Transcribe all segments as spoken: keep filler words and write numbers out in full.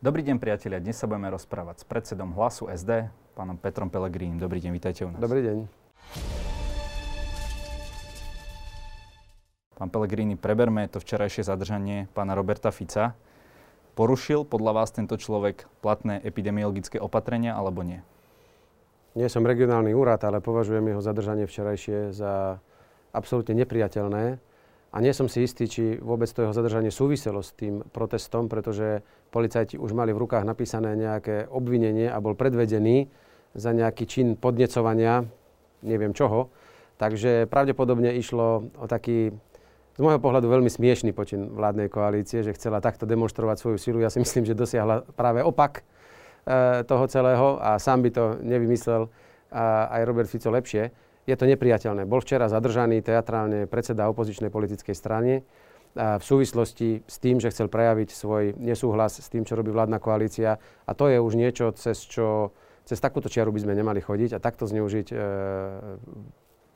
Dobrý deň, priatelia. Dnes sa budeme rozprávať s predsedom Hlasu es dé, pánom Petrom Pellegrinim. Dobrý deň, vítajte u nás. Dobrý deň. Pán Pellegrini, preberme to včerajšie zadržanie pána Roberta Fica. Porušil podľa vás tento človek platné epidemiologické opatrenia, alebo nie? Nie som regionálny úrad, ale považujem jeho zadržanie včerajšie za absolútne nepriateľné. A nie som si istý, či vôbec to jeho zadržanie súviselo s tým protestom, pretože policajti už mali v rukách napísané nejaké obvinenie a bol predvedený za nejaký čin podnecovania, neviem čoho. Takže pravdepodobne išlo o taký, z môjho pohľadu, veľmi smiešný počin vládnej koalície, že chcela takto demonštrovať svoju silu. Ja si myslím, že dosiahla práve opak e, toho celého a sám by to nevymyslel a aj Robert Fico lepšie. Je to nepriateľné. Bol včera zadržaný teatrálne predseda opozičnej politickej strany v súvislosti s tým, že chcel prejaviť svoj nesúhlas s tým, čo robí vládna koalícia. A to je už niečo, cez čo cez takúto čiaru by sme nemali chodiť a takto zneužiť e,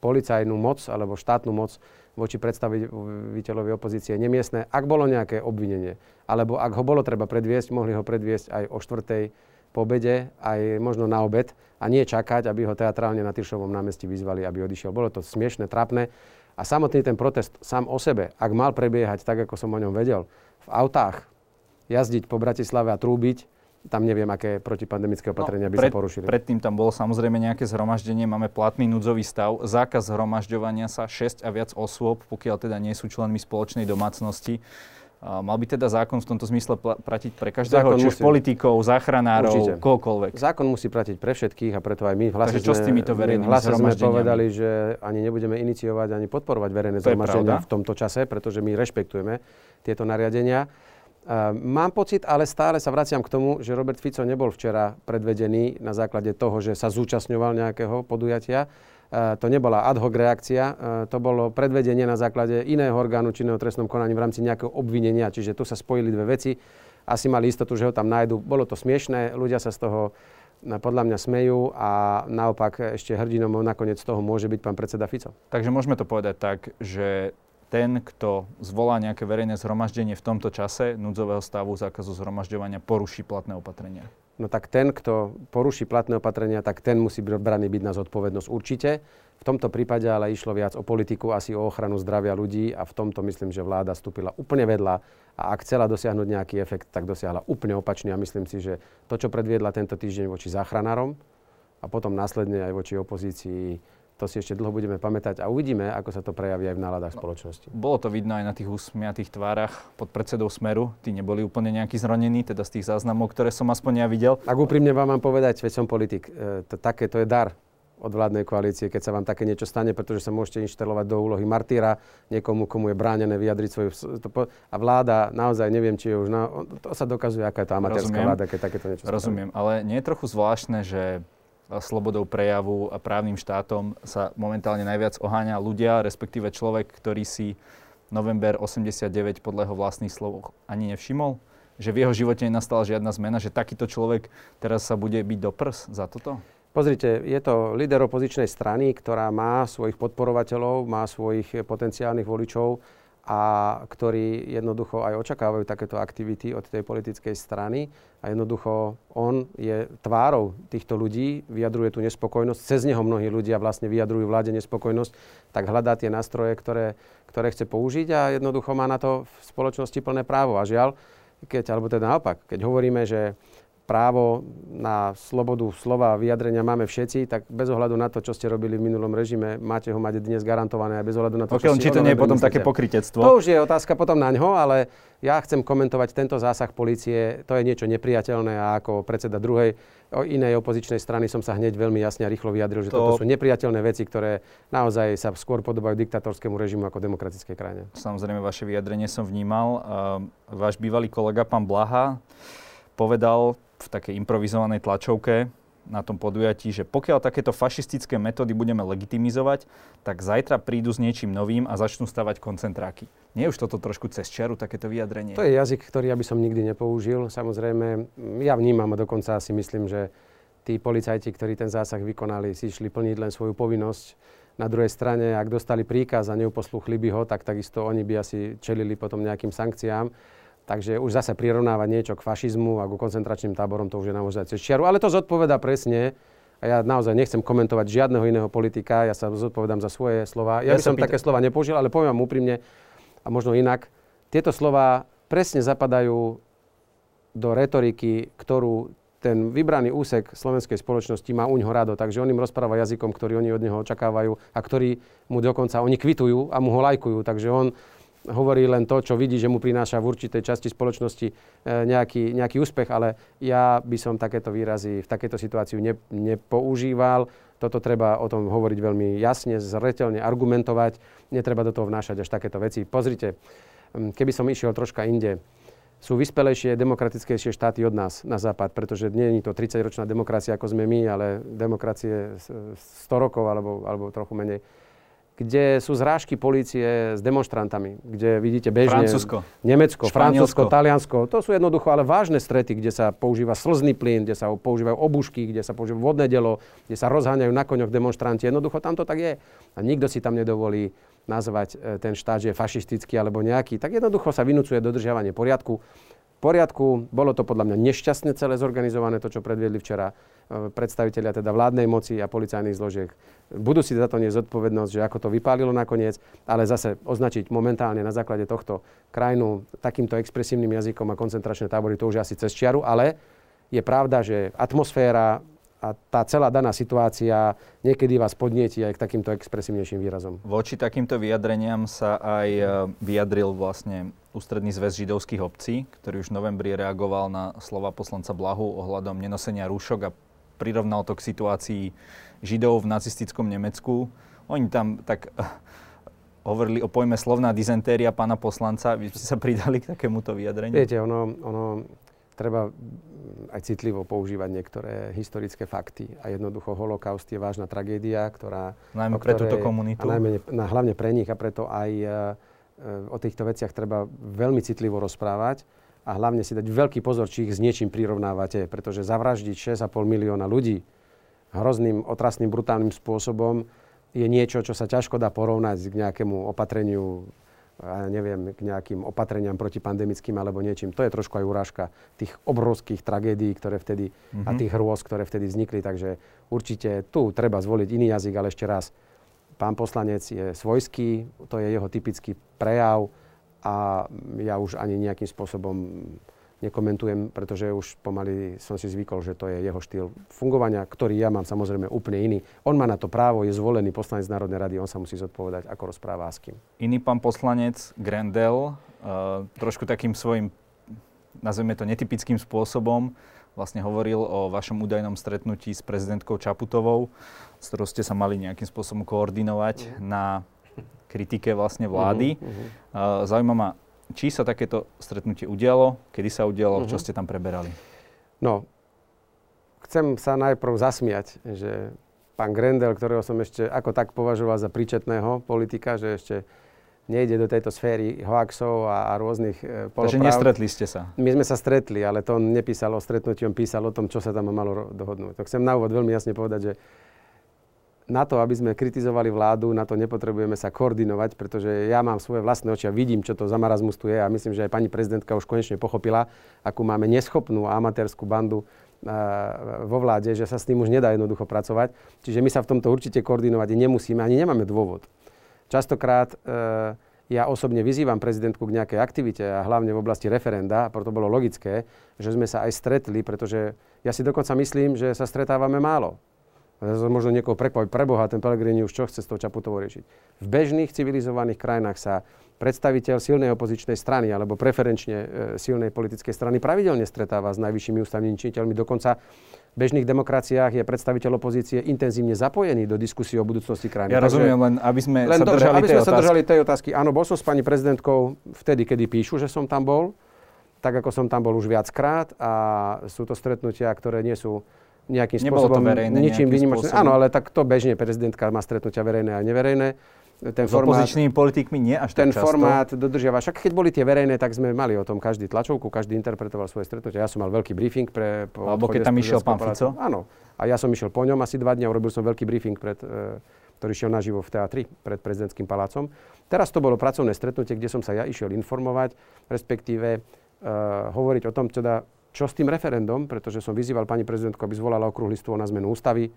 policajnú moc alebo štátnu moc voči predstaviteľovi opozície nemiestne. Ak bolo nejaké obvinenie, alebo ak ho bolo treba predviesť, mohli ho predviesť aj o štvrtej po obede, aj možno na obed, a nie čakať, aby ho teatrálne na Tyršovom námestí vyzvali, aby odišiel. Bolo to smiešne, trápne. A samotný ten protest sám o sebe, ak mal prebiehať tak, ako som o ňom vedel, v autách jazdiť po Bratislave a trúbiť, tam neviem, aké protipandemické opatrenia no, by sa pred, porušili. Predtým tam bolo samozrejme nejaké zhromaždenie, máme platný núdzový stav, zákaz zhromažďovania sa šesť a viac osôb, pokiaľ teda nie sú členmi spoločnej domácnosti. Mal by teda zákon v tomto zmysle platiť pre každého, či už politikov, záchranárov, kohokoľvek? Zákon musí platiť pre všetkých a preto aj my v Hlase sme, sme povedali, že ani nebudeme iniciovať, ani podporovať verejné zhromaždenia v tomto čase, pretože my rešpektujeme tieto nariadenia. Mám pocit, ale stále sa vraciam k tomu, že Robert Fico nebol včera predvedený na základe toho, že sa zúčastňoval nejakého podujatia. To nebola ad hoc reakcia, to bolo predvedenie na základe iného orgánu činného trestnom konaní v rámci nejakého obvinenia. Čiže tu sa spojili dve veci, asi mali istotu, že ho tam nájdu. Bolo to smiešné, ľudia sa z toho podľa mňa smejú a naopak ešte hrdinom nakoniec toho môže byť pán predseda Fico. Takže môžeme to povedať tak, že ten, kto zvolá nejaké verejné zhromaždenie v tomto čase núdzového stavu zákazu zhromažďovania, poruší platné opatrenia. No tak ten, kto poruší platné opatrenia, tak ten musí byť braný byť na zodpovednosť určite. V tomto prípade ale išlo viac o politiku, asi o ochranu zdravia ľudí a v tomto myslím, že vláda vstúpila úplne vedľa a ak chcela dosiahnuť nejaký efekt, tak dosiahla úplne opačný a myslím si, že to, čo predviedla tento týždeň voči záchranárom a potom následne aj voči opozícii, to si ešte dlho budeme pamätať a uvidíme, ako sa to prejaví aj v náladách no, spoločnosti. Bolo to vidno aj na tých usmiatých tvárach pod predsedou Smeru. Tí neboli úplne nejakí zranení, teda z tých záznamov, ktoré som aspoň ja videl. Ak úprimne vám mám povedať, veď som politik, e, to, také to je dar od vládnej koalície, keď sa vám také niečo stane, pretože sa môžete inštalovať do úlohy martýra, niekomu, komu je bránené vyjadriť svoju... A vláda, naozaj neviem, či je už... Na, to sa dokazuje, aká je to amatérska vláda, keď takéto niečo stane. Rozumiem, ale nie je trochu zvláštne, že slobodou prejavu a právnym štátom sa momentálne najviac oháňa ľudia, respektíve človek, ktorý si november osemdesiatdeväť podľa jeho vlastných slov ani nevšimol? Že v jeho živote nenastala žiadna zmena? Že takýto človek teraz sa bude byť do prs za toto? Pozrite, je to líder opozičnej strany, ktorá má svojich podporovateľov, má svojich potenciálnych voličov a ktorí jednoducho aj očakávajú takéto aktivity od tej politickej strany a jednoducho on je tvárou týchto ľudí, vyjadruje tú nespokojnosť, cez neho mnohí ľudia vlastne vyjadrujú vláde nespokojnosť, tak hľadá tie nástroje, ktoré, ktoré chce použiť a jednoducho má na to v spoločnosti plné právo. A žiaľ, keď, alebo teda naopak, keď hovoríme, že právo na slobodu slova a vyjadrenia máme všetci, tak bez ohľadu na to, čo ste robili v minulom režime, máte ho mať dnes garantované aj bez ohľadu na to, okay, čo ste... Či to nie je potom myslíte. Také pokrytectvo? To už je otázka potom na ňo, ale ja chcem komentovať tento zásah polície, to je niečo nepriateľné a ako predseda druhej inej opozičnej strany som sa hneď veľmi jasne a rýchlo vyjadril, že to... toto sú nepriateľné veci, ktoré naozaj sa skôr podobajú diktatorskému režimu ako demokratickej krajine. Samozrejme, vaše vyjadrenie som vnímal. Váš bývalý kolega pán Blaha povedal v takej improvizovanej tlačovke na tom podujatí, že pokiaľ takéto fašistické metódy budeme legitimizovať, tak zajtra prídu s niečím novým a začnú stavať koncentráky. Nie je už toto trošku cez čiaru, takéto vyjadrenie? To je jazyk, ktorý ja by som nikdy nepoužil. Samozrejme, ja vnímam a dokonca si myslím, že tí policajti, ktorí ten zásah vykonali, si išli plniť len svoju povinnosť. Na druhej strane, ak dostali príkaz a neuposluchli by ho, tak takisto oni by asi čelili potom nejakým sankciám. Takže už zase prirovnávať niečo k fašizmu a k koncentračným táborom, to už je naozaj cez čiaru. Ale to zodpovedá presne. A ja naozaj nechcem komentovať žiadneho iného politika. Ja sa zodpovedám za svoje slova. Ja, ja by som pýta... také slova nepoužil, ale poviem vám úprimne a možno inak. Tieto slova presne zapadajú do retoriky, ktorú ten vybraný úsek slovenskej spoločnosti má uňho rado. Takže on im rozpráva jazykom, ktorý oni od neho očakávajú a ktorý mu dokonca oni kvitujú a mu ho lajkujú. Takže on hovorí len to, čo vidí, že mu prináša v určitej časti spoločnosti nejaký, nejaký úspech, ale ja by som takéto výrazy v takejto situácii ne, nepoužíval. Toto treba o tom hovoriť veľmi jasne, zreteľne argumentovať. Netreba do toho vnášať až takéto veci. Pozrite, keby som išiel troška inde, sú vyspelejšie, demokratickejšie štáty od nás na západ, pretože nie je to tridsaťročná demokracia, ako sme my, ale demokracie sto rokov alebo, alebo trochu menej, kde sú zrážky polície s demonstrantami, kde vidíte bežne... Francúzsko. Nemecko, Francúzsko, Taliansko. To sú jednoducho ale vážne strety, kde sa používa slzný plyn, kde sa používajú obušky, kde sa používa vodné delo, kde sa rozháňajú na koňoch demonstranti. Jednoducho tam to tak je. A nikto si tam nedovolí nazvať ten štát, že je fašistický alebo nejaký. Tak jednoducho sa vynucuje dodržiavanie poriadku. poriadku. Bolo to podľa mňa nešťastne celé zorganizované, to, čo predviedli včera predstavitelia teda vládnej moci a policajných zložiek. Budú si za to niesť zodpovednosť, že ako to vypálilo nakoniec, ale zase označiť momentálne na základe tohto krajinu takýmto expresívnym jazykom a koncentračné tábory, to už asi cez čiaru, ale je pravda, že atmosféra a tá celá daná situácia niekedy vás podnieti aj k takýmto expresívnejším výrazom. Voči takýmto vyjadreniam sa aj vyjadril vlastne Ústredný zväz židovských obcí, ktorý už v novembri reagoval na slova poslanca Blahu ohľadom nenosenia rúšok a prirovnal to k situácii židov v nacistickom Nemecku. Oni tam tak hovorili o pojme slovná dizentéria pána poslanca. Vy ste sa pridali k takémuto vyjadreniu? Viete, ono... ono... Treba aj citlivo používať niektoré historické fakty. A jednoducho holokaust je vážna tragédia, ktorá... Najmä pre túto komunitu. A najmä, na, hlavne pre nich a preto aj e, o týchto veciach treba veľmi citlivo rozprávať a hlavne si dať veľký pozor, či ich s niečím prirovnávate, pretože zavraždiť šesť a pol milióna ľudí hrozným, otrasným, brutálnym spôsobom je niečo, čo sa ťažko dá porovnať k nejakému opatreniu, a neviem, k nejakým opatreniam protipandemickým alebo niečím. To je trošku aj urážka tých obrovských tragédií, ktoré vtedy, mm-hmm. a tých hrôz, ktoré vtedy vznikli. Takže určite tu treba zvoliť iný jazyk, ale ešte raz, pán poslanec je svojský, to je jeho typický prejav a ja už ani nejakým spôsobom nekomentujem, pretože už pomaly som si zvykol, že to je jeho štýl fungovania, ktorý ja mám samozrejme úplne iný. On má na to právo, je zvolený poslanec Národnej rady, on sa musí zodpovedať, ako rozpráva s kým. Iný pán poslanec, Grendel, uh, trošku takým svojím, nazveme to netypickým spôsobom, vlastne hovoril o vašom údajnom stretnutí s prezidentkou Čaputovou, s ktorou ste sa mali nejakým spôsobom koordinovať mm. na kritike vlastne vlády. Mm, mm. Uh, zaujíma ma, či sa takéto stretnutie udialo, kedy sa udialo, uh-huh. čo ste tam preberali? No, chcem sa najprv zasmiať, že pán Grendel, ktorého som ešte ako tak považoval za príčetného politika, že ešte nejde do tejto sféry hoaxov a, a rôznych e, polopravd. Takže nestretli ste sa? My sme sa stretli, ale to on nepísal o stretnutí, on písal o tom, čo sa tam malo dohodnúť. To chcem na úvod veľmi jasne povedať, že na to, aby sme kritizovali vládu, na to nepotrebujeme sa koordinovať, pretože ja mám svoje vlastné oči a vidím, čo to za marazmus tu je a myslím, že aj pani prezidentka už konečne pochopila, akú máme neschopnú a amatérskú bandu uh, vo vláde, že sa s tým už nedá jednoducho pracovať. Čiže my sa v tomto určite koordinovať nemusíme, ani nemáme dôvod. Častokrát uh, ja osobne vyzývam prezidentku k nejakej aktivite a hlavne v oblasti referenda, preto bolo logické, že sme sa aj stretli, pretože ja si dokonca myslím, že sa stretávame málo. Možno niekoho prekvapiť, preboha, ten Pellegrini už čo chce s tou Čaputovou riešiť. V bežných civilizovaných krajinách sa predstaviteľ silnej opozičnej strany alebo preferenčne silnej politickej strany pravidelne stretáva s najvyššími ústavnými činiteľmi. Dokonca v bežných demokraciách je predstaviteľ opozície intenzívne zapojený do diskusie o budúcnosti krajiny. Ja Takže, rozumiem, len aby sme len sa držali, aby tej, sme otázky. Sa držali tej otázky. Áno, bol som s pani prezidentkou vtedy, kedy píšu, že som tam bol, tak ako som tam bol už viackrát a sú to stretnutia, ktoré nie sú nejakým spôsobom, verejné, ničím výnimočné. Áno, ale tak to bežne prezidentka má stretnutia verejné a neverejné. Ten s formát, opozičnými politikmi nie až tak často. Ten formát dodržiava. Však keď boli tie verejné, tak sme mali o tom každý tlačovku, každý interpretoval svoje stretnutie. Ja som mal veľký briefing pre... Alebo keď tam išiel pán Fico? Áno. A ja som išiel po ňom asi dva dňa, urobil som veľký briefing, pred, ktorý šiel naživo v teatri pred prezidentským palácom. Teraz to bolo pracovné stretnutie, kde som sa ja išiel informovať, respektíve hovoriť o tom, teda, čo s tým referendom, pretože som vyzýval pani prezidentku, aby zvolala okrúhly stôl na zmenu ústavy.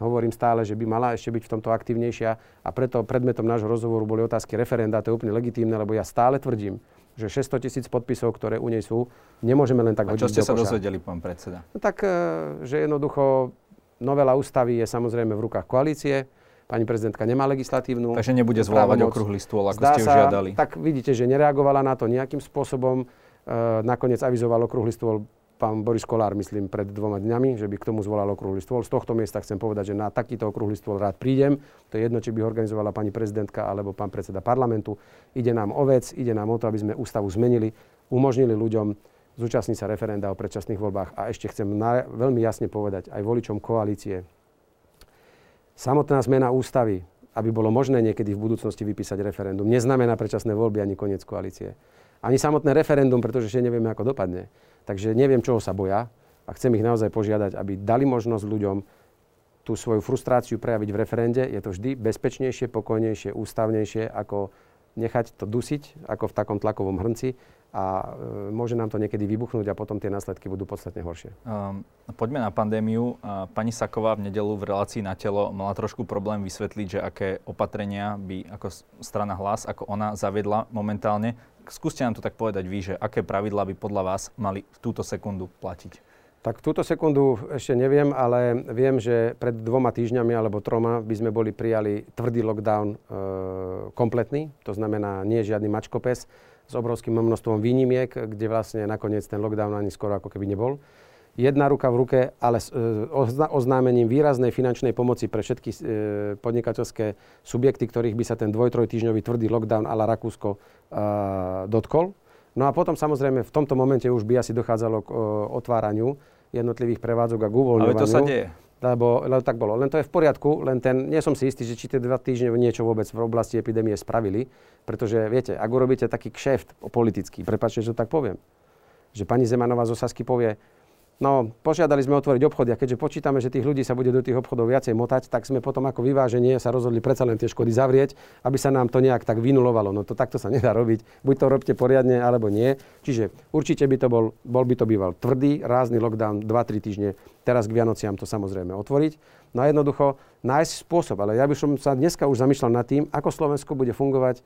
Hovorím stále, že by mala ešte byť v tomto aktívnejšia a preto predmetom nášho rozhovoru boli otázky referenda. To je úplne legitímne, lebo ja stále tvrdím, že šesťsto tisíc podpisov, ktoré u nej sú, nemôžeme len tak hodiť do koša. A čo ste sa dozvedeli, pán predseda? No tak, že jednoducho novela ústavy je samozrejme v rukách koalície. Pani prezidentka nemá legislatívnu. Takže nebude zvolávať okrúhly stôl, ako ste ju žiadali. Tak vidíte, že nereagovala na to nejakým spôsobom. Nakoniec avizoval okrúhly stôl pán Boris Kolár, myslím, pred dvoma dňami, že by k tomu zvolal okrúhly stôl. Z tohto miesta chcem povedať, že na takýto okrúhly stôl rád prídem. To je jedno, či by ho organizovala pani prezidentka alebo pán predseda parlamentu. Ide nám o vec, ide nám o to, aby sme ústavu zmenili, umožnili ľuďom zúčastniť sa referenda o predčasných voľbách. A ešte chcem na, veľmi jasne povedať aj voličom koalície. Samotná zmena ústavy, aby bolo možné niekedy v budúcnosti vypísať referendum, neznamená predčasné voľby ani koniec koalície. Ani samotné referendum, pretože ešte nevieme, ako dopadne. Takže neviem, čoho sa boja a chcem ich naozaj požiadať, aby dali možnosť ľuďom tú svoju frustráciu prejaviť v referende. Je to vždy bezpečnejšie, pokojnejšie, ústavnejšie, ako nechať to dusiť, ako v takom tlakovom hrnci. A e, môže nám to niekedy vybuchnúť a potom tie následky budú podstatne horšie. Um, poďme na pandémiu. Pani Saková v nedeľu v relácii Na telo mala trošku problém vysvetliť, že aké opatrenia by ako strana Hlas, ako ona zaviedla momentálne. Skúste nám to tak povedať vy, že aké pravidlá by podľa vás mali v túto sekundu platiť? Tak v túto sekundu ešte neviem, ale viem, že pred dvoma týždňami alebo troma by sme boli prijali tvrdý lockdown e, kompletný. To znamená, nie žiadny mačkopes s obrovským množstvom výnimiek, kde vlastne nakoniec ten lockdown ani skoro ako keby nebol. Jedna ruka v ruke, ale s e, oznámením výraznej finančnej pomoci pre všetky e, podnikateľské subjekty, ktorých by sa ten dvoj-trojtýždňový tvrdý lockdown a la Rakúsko e, dotkol. No a potom samozrejme v tomto momente už by asi dochádzalo k o, otváraniu jednotlivých prevádzok a k uvoľňovaniu. Ale to sa deje. Lebo, lebo tak bolo. Len to je v poriadku, len ten, nie som si istý, že či tie dva týždne niečo vôbec v oblasti epidémie spravili. Pretože viete, ak urobíte taký kšeft politický, prepáčte, že to tak poviem, že pani Zemanová zo Sasky povie, no požiadali sme otvoriť obchody a keďže počítame, že tých ľudí sa bude do tých obchodov viacej motať, tak sme potom ako vyváženie sa rozhodli predsa len tie škody zavrieť, aby sa nám to nejak tak vynulovalo. No to takto sa nedá robiť. Buď to robte poriadne, alebo nie. Čiže určite by to bol, bol by to býval tvrdý, rázny lockdown dva tri týždne. Teraz k Vianociam to samozrejme otvoriť. No a jednoducho nájsť spôsob. Ale ja by som sa dneska už zamýšľal nad tým, ako Slovensko bude fungovať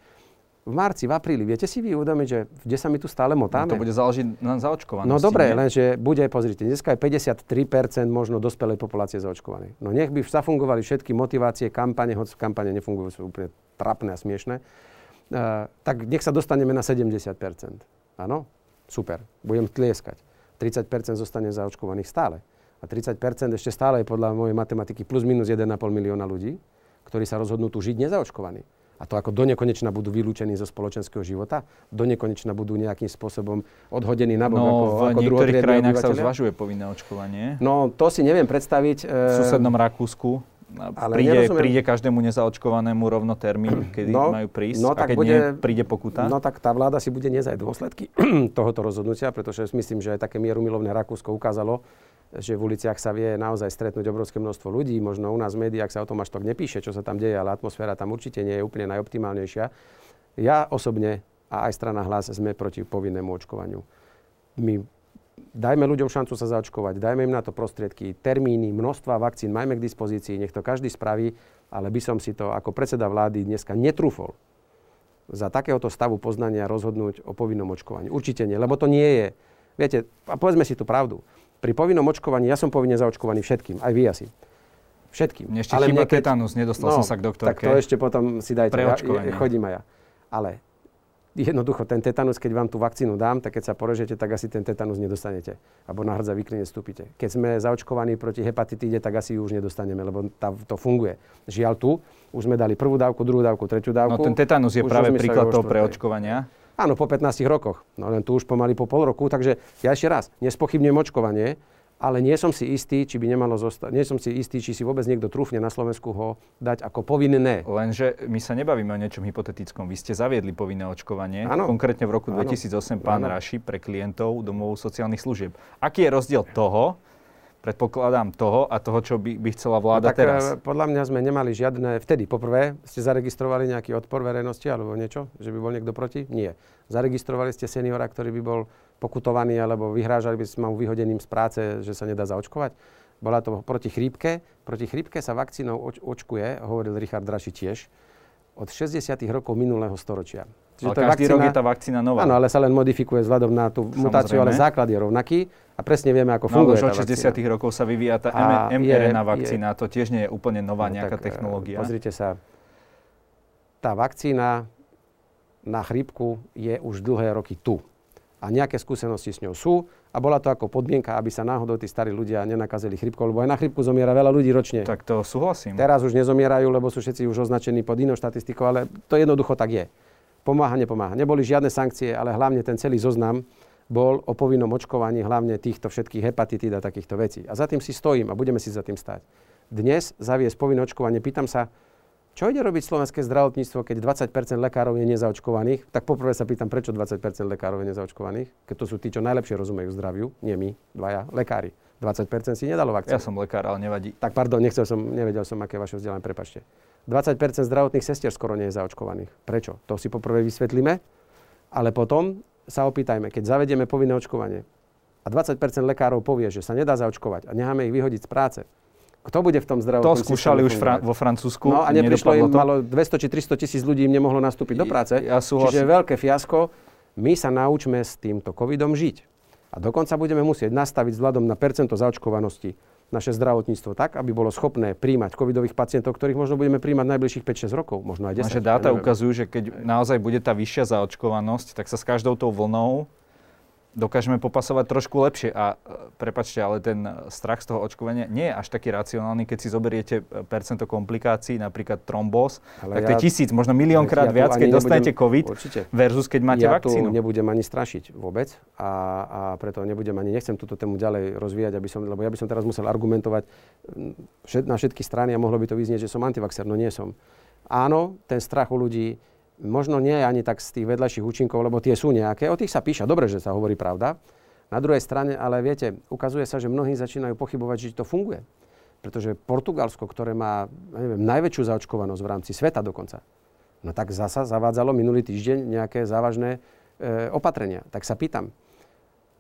v marci, v apríli. Viete si vy uvedomiť, že kde sa my tu stále motáme? No to bude záležiť na zaočkovanosti. No dobre, lenže bude, pozrite, dneska je päťdesiattri percent možno dospelej populácie zaočkovanej. No nech by zafungovali všetky motivácie, kampane, hoď kampane nefungujú, sú úplne trapné a smiešné. Uh, tak nech sa dostaneme na sedemdesiat percent. Áno? Super. Budem tlieskať. tridsať percent zostane zaočkovaných stále. A tridsať percent ešte stále je podľa mojej matematiky plus minus jeden a pol milióna ľudí, ktorí sa rozhodnú tu žiť nezaočkovaní. A to ako do nekonečna budú vylúčení zo spoločenského života? Do nekonečna budú nejakým spôsobom odhodení na bok no, ako, ako druhotrední obyvateľia? No, v niektorých krajinách sa už zvažuje povinné očkovanie. No, to si neviem predstaviť. V susednom Rakúsku príde, príde každému nezaočkovanému rovno termín, kedy no, majú prísť. No, a keď bude, nie, príde pokuta? No, tak tá vláda si bude nezaj dôsledky tohoto rozhodnutia, pretože myslím, že aj také mierumilovné Rakúsko ukázalo, že v uliciach sa vie naozaj stretnúť obrovské množstvo ľudí. Možno u nás v médiách sa o tom až tak nepíše, čo sa tam deje, ale atmosféra tam určite nie je úplne najoptimálnejšia. Ja osobne a aj strana Hlas sme proti povinnému očkovaniu. My dajme ľuďom šancu sa zaočkovať, dajme im na to prostriedky, termíny, množstva vakcín, majme k dispozícii, nech to každý spraví, ale by som si to ako predseda vlády dneska netrúfol za takéhoto stavu poznania rozhodnúť o povinnom očkovaní. Určite nie, lebo to nie je. Viete, a povedzme si tú pravdu. Pri povinnom očkovaní, ja som povinne zaočkovaný všetkým, aj vy asi. Všetkým. Mne ešte ale chýba keď... tetanus, nedostal no, som sa k doktorke. Tak to ešte potom si dajte, ja, chodím aj ja. Ale jednoducho ten tetanus, keď vám tú vakcínu dám, tak keď sa porežete, tak asi ten tetanus nedostanete. Alebo na hrdzavý klinec vstúpite. Keď sme zaočkovaní proti hepatitíde, tak asi ju už nedostaneme, lebo tá, to funguje. Žiaľ tu, už sme dali prvú dávku, druhú dávku, tretiu dávku. No ten tetanus je práve príklad toho preočkovania. Áno, po pätnástich rokoch. No len tu už pomaly po pol roku, takže ja ešte raz, nespochybňujem očkovanie, ale nie som si istý, či by nemalo zostať, nie som si istý, či si vôbec niekto trúfne na Slovensku ho dať ako povinné. Lenže my sa nebavíme o niečom hypotetickom. Vy ste zaviedli povinné očkovanie, ano. Konkrétne v roku dvetisíc osem ano. Pán ano. Raši pre klientov domov sociálnych služieb. Aký je rozdiel toho, predpokladám toho a toho, čo by, by chcela vláda no tak, teraz. Podľa mňa sme nemali žiadne, vtedy poprvé ste zaregistrovali nejaký odpor verejnosti alebo niečo, že by bol niekto proti? Nie. Zaregistrovali ste seniora, ktorý by bol pokutovaný alebo vyhrážali by sme mu vyhodením z práce, že sa nedá zaočkovať. Bola to proti chrípke. Proti chrípke sa vakcínou oč- očkuje, hovoril Richard Draši tiež, od šesťdesiatych rokov minulého storočia. Čiže ale každý vakcína, rok je tá vakcína nová. Áno, ale sa len modifikuje vzhľadom na tú samozrejme mutáciu, ale základ je rovnaký a presne vieme, ako funguje tá vakcína. No už od šesťdesiatych rokov sa vyvíja tá a em er en á je, vakcína, je, to tiež nie je úplne nová no, nejaká tak, technológia. Pozrite sa, tá vakcína na chrípku je už dlhé roky tu. A nejaké skúsenosti s ňou sú a bola to ako podmienka, aby sa náhodou tí starí ľudia nenakazili chrípkou, lebo aj na chrípku zomiera veľa ľudí ročne. Tak to súhlasím. Teraz už nezomierajú, lebo sú všetci už označení pod inou štatistikou, ale to jednoducho tak je. Pomáha, nepomáha. Neboli žiadne sankcie, ale hlavne ten celý zoznam bol o povinnom očkovaní hlavne týchto všetkých hepatitíd a takýchto vecí. A za tým si stojím a budeme si za tým stáť. Dnes zaviesť povinné očkovanie, pýtam sa, čo ide robiť slovenské zdravotníctvo, keď dvadsať percent lekárov je nezaočkovaných? Tak poprvé sa pýtam, prečo dvadsať percent lekárov je nezaočkovaných? Keď to sú tí, čo najlepšie rozumejú zdraviu, nie my, dvaja lekári. dvadsať percent si nedalo vakcínu. Ja som lekár, ale nevadí. Tak pardon, nechcel som, nevedel som, aké vaše vzdelanie, prepáčte. dvadsať percent zdravotných sestier skoro nie je zaočkovaných. Prečo? To si poprvé vysvetlíme, ale potom sa opýtajme, keď zavedieme povinné očkovanie a dvadsať percent lekárov povie, že sa nedá zaočkovať a necháme ich vyhodiť z práce. Kto bude v tom zdravotnom? To skúšali už fra- vo Francúzsku. No a neprišlo im, to? Malo dvesto či tristo tisíc ľudí im nemohlo nastúpiť do práce. Ja čiže veľké fiasko. My sa naučme s týmto covidom žiť. A dokonca budeme musieť nastaviť vzhľadom na percento zaočkovanosti naše zdravotníctvo tak, aby bolo schopné príjmať covidových pacientov, ktorých možno budeme príjmať najbližších päť šesť rokov, možno aj desať. Naše dáta neviem. ukazujú, že keď naozaj bude tá vyššia zaočkovanosť, tak sa s každou tou vlnou dokážeme popasovať trošku lepšie a prepáčte, ale ten strach z toho očkovania nie je až taký racionálny, keď si zoberiete percento komplikácií, napríklad trombóz, ale tak ja, to je tisíc, možno miliónkrát ja viac, keď nebudem, dostanete COVID určite, versus keď máte ja vakcínu. Ja tu nebudem ani strašiť vôbec a, a preto nebudem ani, nechcem túto tému ďalej rozvíjať, aby som, lebo ja by som teraz musel argumentovať na všetky strany a mohlo by to vyznieť, že som antivaxer, no nie som. Áno, ten strach u ľudí možno nie ani tak z tých vedľajších účinkov, lebo tie sú nejaké. O tých sa píša. Dobre, že sa hovorí pravda. Na druhej strane, ale viete, ukazuje sa, že mnohí začínajú pochybovať, že to funguje. Pretože Portugalsko, ktoré má neviem, najväčšiu zaočkovanosť v rámci sveta dokonca, no tak zasa zavádzalo minulý týždeň nejaké závažné e, opatrenia. Tak sa pýtam.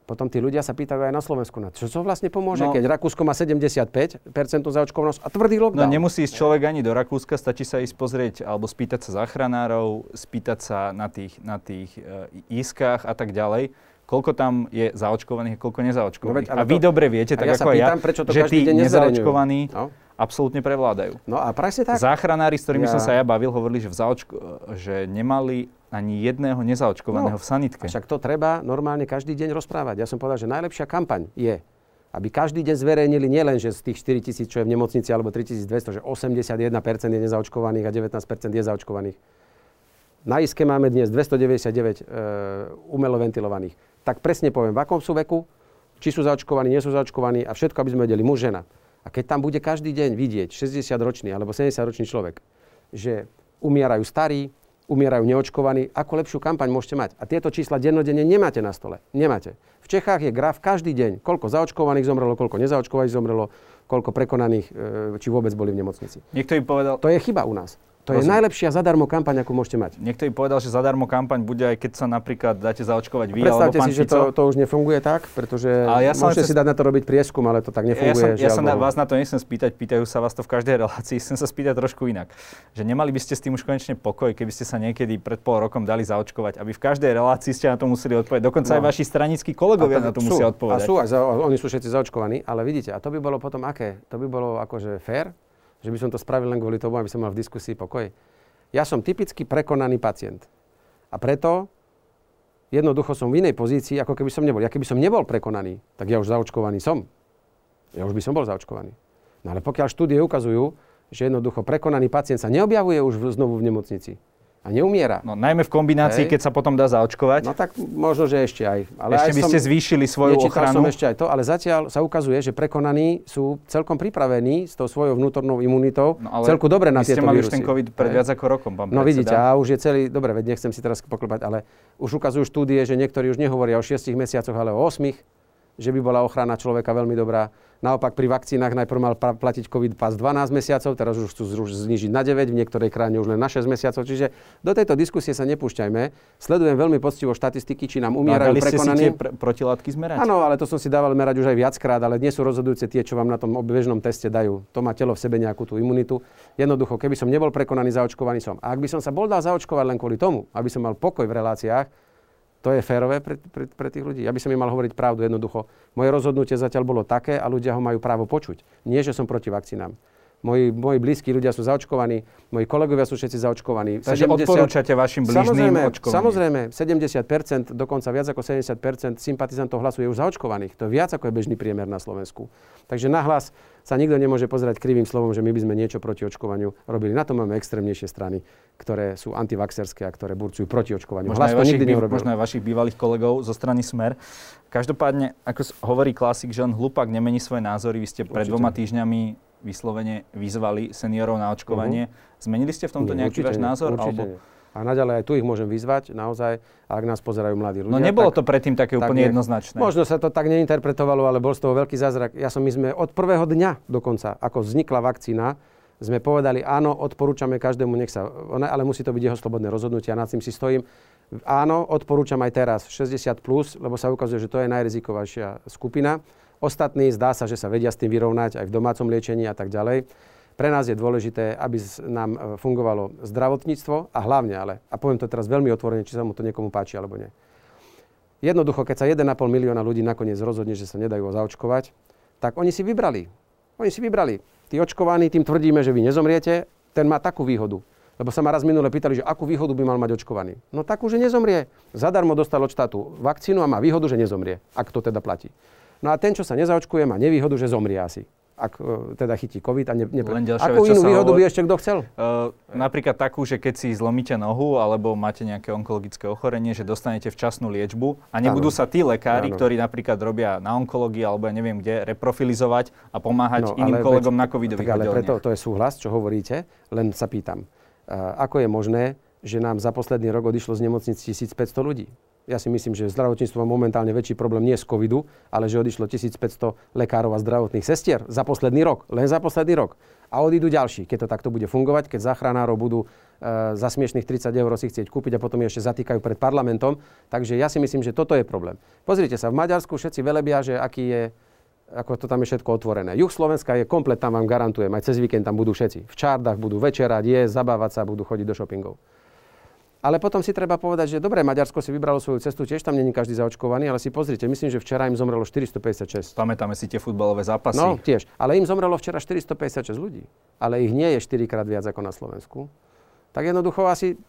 Potom tí ľudia sa pýtajú aj na Slovensku. Na čo, čo vlastne pomôže, no, keď Rakúsko má sedemdesiatpäť percent zaočkovanosť a tvrdý lockdown? No nemusí ísť človek ani do Rakúska, stačí sa ísť pozrieť alebo spýtať sa záchranárov, spýtať sa na tých, na tých e, iskách a tak ďalej, koľko tam je zaočkovaných a koľko nezaočkovaných. No, a vy to dobre viete, tak ja ako pýtam, ja, že tí nezaočkovaní no? absolútne prevládajú. No a presne tak. Záchranári, s ktorými ja. som sa ja bavil, hovorili, že, v zaočko- že nemali ani jedného nezaočkovaného no, v sanitke. Však to treba normálne každý deň rozprávať. Ja som povedal, že najlepšia kampaň je, aby každý deň zverejnili nielen, že z tých štyritisíc, čo je v nemocnici, alebo tritisícdvesto, že osemdesiatjeden percent je nezaočkovaných a devätnásť percent je zaočkovaných. Na iske máme dnes dvestodeväťdesiatdeväť e, umelo ventilovaných. Tak presne poviem, v akom sú veku, či sú zaočkovaní, nie sú zaočkovaní a všetko, aby sme vedeli muž, žena. A keď tam bude každý deň vidieť šesťdesiatročný alebo sedemdesiatročný človek, že umierajú starí, umierajú neočkovaní, ako lepšiu kampaň môžete mať. A tieto čísla dennodenne nemáte na stole. Nemáte. V Čechách je graf každý deň, koľko zaočkovaných zomrelo, koľko nezaočkovaných zomrelo, koľko prekonaných, či vôbec boli v nemocnici. Niekto im povedal... To je chyba u nás. To Rozum. je najlepšia zadarmo kampaň, akú môžete mať. Niekto im povedal, že zadarmo kampaň bude aj keď sa napríklad dáte zaočkovať vy alebo pán Fico. Predstavte si, že to, to už nefunguje tak, pretože ja môžete sa... si dať na to robiť prieskum, ale to tak nefunguje. Ja, som, ja sa na, vás na to nechcem spýtať, pýtajú sa vás to v každej relácii, chcem sa spýtať trošku inak. Že nemali by ste s tým už konečne pokoj, keby ste sa niekedy pred pol rokom dali zaočkovať, aby v každej relácii ste na to museli odpovedať. Dokonca no. aj vaši stranickí kolegovia na to sú, musia odpovedať. A sú, a za, oni sú všetci zaočkovaní, ale vidíte, a to by bolo potom aké? To by bolo akože fér? Že by som to spravil len kvôli tomu, aby som mal v diskusii pokoj. Ja som typicky prekonaný pacient. A preto jednoducho som v inej pozícii, ako keby som nebol. Ja keby som nebol prekonaný, tak ja už zaočkovaný som. Ja už by som bol zaočkovaný. No ale pokiaľ štúdie ukazujú, že jednoducho prekonaný pacient sa neobjavuje už znovu v nemocnici a neumiera. No najmä v kombinácii, hej, keď sa potom dá zaočkovať. No tak možno, že ešte aj. Ale ešte aj by som, ste zvýšili svoju ochranu. Som ešte aj to, ale zatiaľ sa ukazuje, že prekonaní sú celkom pripravení s tou svojou vnútornou imunitou. No, celku dobre na tieto vírusy. Ale vy ste mali už ten COVID pred viac ako rokom, pán predseda. No vidíte, a už je celý, dobre, veď nechcem si teraz poklepať, ale už ukazujú štúdie, že niektorí už nehovoria o šiestich mesiacoch, ale o osmich. že by bola ochrana človeka veľmi dobrá. Naopak pri vakcínach najprv mal platiť COVID pas dvanásť mesiacov, teraz už chcú znižiť na deväť, v niektorej krajine už len na šesť mesiacov. Čiže do tejto diskusie sa nepúšťajme. Sledujem veľmi poctivo štatistiky, či nám umierajú prekonaní. Ste si tie protilátky zmerať? Áno, ale to som si dával merať už aj viackrát, ale nie sú rozhodujúce tie, čo vám na tom obbežnom teste dajú. To má telo v sebe nejakú tú imunitu. Jednoducho, keby som nebol prekonaný, zaočkovaný som. A ak by som sa bol dal zaočkovať len kvôli tomu, aby som mal pokoj v reláciách, to je férové pre, pre, pre tých ľudí. Ja by som im mal hovoriť pravdu jednoducho. Moje rozhodnutie zatiaľ bolo také a ľudia ho majú právo počuť. Nie, že som proti vakcínám. Moji, moji blízki ľudia sú zaočkovaní, moji kolegovia sú všetci zaočkovaní. Takže sedemdesiat odporúčate vašim blížným očkovanie? Samozrejme, sedemdesiat percent, dokonca viac ako sedemdesiat percent sympatizantov Hlasu je už zaočkovaných. To je viac ako je bežný priemer na Slovensku. Takže na Hlas sa nikto nemôže pozerať krivým slovom, že my by sme niečo proti očkovaniu robili. Na to máme extrémnejšie strany, ktoré sú antivaxerské a ktoré burcujú proti očkovaniu. Možno Hlas to nikdy neurobil. Možno aj vašich bývalých kolegov zo strany Smer. Každopádne, ako hovorí klasik, že len hlupák nemení svoje názory. Vy ste pred dvoma týždňami vyslovene vyzvali seniorov na očkovanie. Uh-huh. Zmenili ste v tomto nie, nejaký váš názor? Určite alebo... A naďalej aj tu ich môžem vyzvať, naozaj, ak nás pozerajú mladí ľudia. No nebolo tak, to predtým také úplne tak jednoznačné. Možno sa to tak neinterpretovalo, ale bol z toho veľký zázrak. Ja som, my sme od prvého dňa dokonca, ako vznikla vakcína, sme povedali, áno, odporúčame každému, nech sa, ale musí to byť jeho slobodné rozhodnutie a nad tým si stojím. Áno, odporúčam aj teraz šesťdesiat plus, lebo sa ukazuje, že to je najrizikovejšia skupina. Ostatní zdá sa, že sa vedia s tým vyrovnať aj v domácom liečení a tak ďalej. Pre nás je dôležité, aby nám fungovalo zdravotníctvo a hlavne, ale, a poviem to teraz veľmi otvorene, či sa mu to niekomu páči alebo nie. Jednoducho, keď sa jeden a pol milióna ľudí nakoniec rozhodne, že sa nedajú zaočkovať, tak oni si vybrali. Oni si vybrali. Tí očkovaní, tým tvrdíme, že vy nezomriete, ten má takú výhodu. Lebo sa ma raz minule pýtali, že akú výhodu by mal mať očkovaný. No takú, že nezomrie. Zadarmo dostal od štátu vakcínu a má výhodu, že nezomrie, ak to teda platí. No a ten, čo sa nezaočkuje, má nevýhodu, že zomrie asi. Ak teda chytí COVID a ne... ne... Akú inú výhodu by ešte kto chcel? Uh, napríklad takú, že keď si zlomíte nohu alebo máte nejaké onkologické ochorenie, že dostanete včasnú liečbu a nebudú ano. Sa tí lekári, ano. Ktorí napríklad robia na onkológii alebo ja neviem kde, reprofilizovať a pomáhať no, iným kolegom veď, na covidových oddeleniach. Ale preto to je súhlas, čo hovoríte, len sa pýtam. Uh, ako je možné, že nám za posledný rok odišlo z nemocnic tisícpäťsto ľudí? Ja si myslím, že zdravotníctvo má momentálne väčší problém nie z covidu, ale že odišlo tisícpäťsto lekárov a zdravotných sestier za posledný rok. Len za posledný rok. A odídu ďalší, keď to takto bude fungovať, keď záchranárov budú e, za smiešných tridsať eur si chcieť kúpiť a potom ešte zatýkajú pred parlamentom. Takže ja si myslím, že toto je problém. Pozrite sa, v Maďarsku všetci velebia, že aký je, ako to tam je všetko otvorené. Juh Slovenska je komplet, tam vám garantujem, aj cez víkend tam budú všetci. V čárdach budú večerať, jesť, zabávať sa, budú chodiť do shoppingov. Ale potom si treba povedať, že dobre, Maďarsko si vybralo svoju cestu, tiež tam není každý zaočkovaný, ale si pozrite, myslím, že včera im zomrelo štyristopäťdesiatšesť. Pamätáme si tie futbalové zápasy. No, tiež. Ale im zomrelo včera štyristopäťdesiatšesť ľudí. Ale ich nie je štyrikrát viac ako na Slovensku. Tak jednoducho asi...